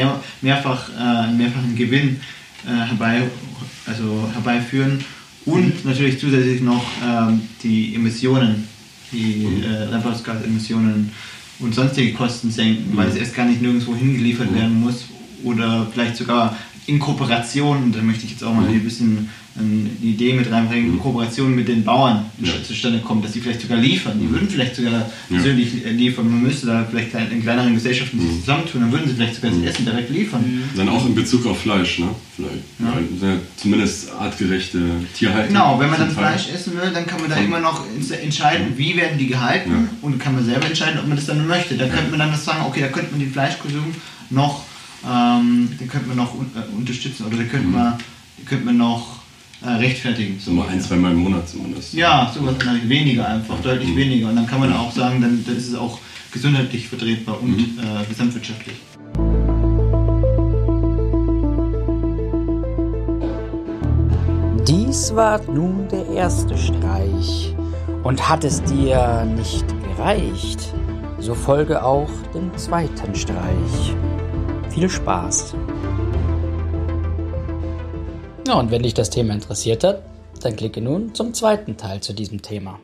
mehrfachen Gewinn herbeiführen und natürlich zusätzlich noch die Emissionen, die Treibhausgasemissionen und sonstige Kosten senken, weil es erst gar nicht nirgendwo hingeliefert werden muss oder vielleicht sogar in Kooperation, und da möchte ich jetzt auch mal ein bisschen eine Idee mit reinbringen, in Kooperation mit den Bauern zustande kommen, dass die vielleicht sogar liefern, die würden vielleicht sogar persönlich liefern, man müsste da vielleicht in kleineren Gesellschaften sich zusammentun, dann würden sie vielleicht sogar das Essen direkt liefern. Dann auch in Bezug auf Fleisch, ne? Vielleicht. Ja. Zumindest artgerechte Tierhaltung. Genau, wenn man dann Fleisch essen will, dann kann man da immer noch entscheiden, wie werden die gehalten und kann man selber entscheiden, ob man das dann möchte. Da könnte man dann das sagen, okay, da könnte man den Fleischkonsum noch den könnte man noch unterstützen oder den könnte man noch rechtfertigen. So mal ein, zweimal im Monat zumindest. Ja, sowas weniger einfach, deutlich weniger. Und dann kann man auch sagen, dann ist es auch gesundheitlich vertretbar und gesamtwirtschaftlich. Dies war nun der erste Streich. Und hat es dir nicht gereicht, so folge auch dem zweiten Streich. Viel Spaß. Ja, und wenn dich das Thema interessiert hat, dann klicke nun zum zweiten Teil zu diesem Thema.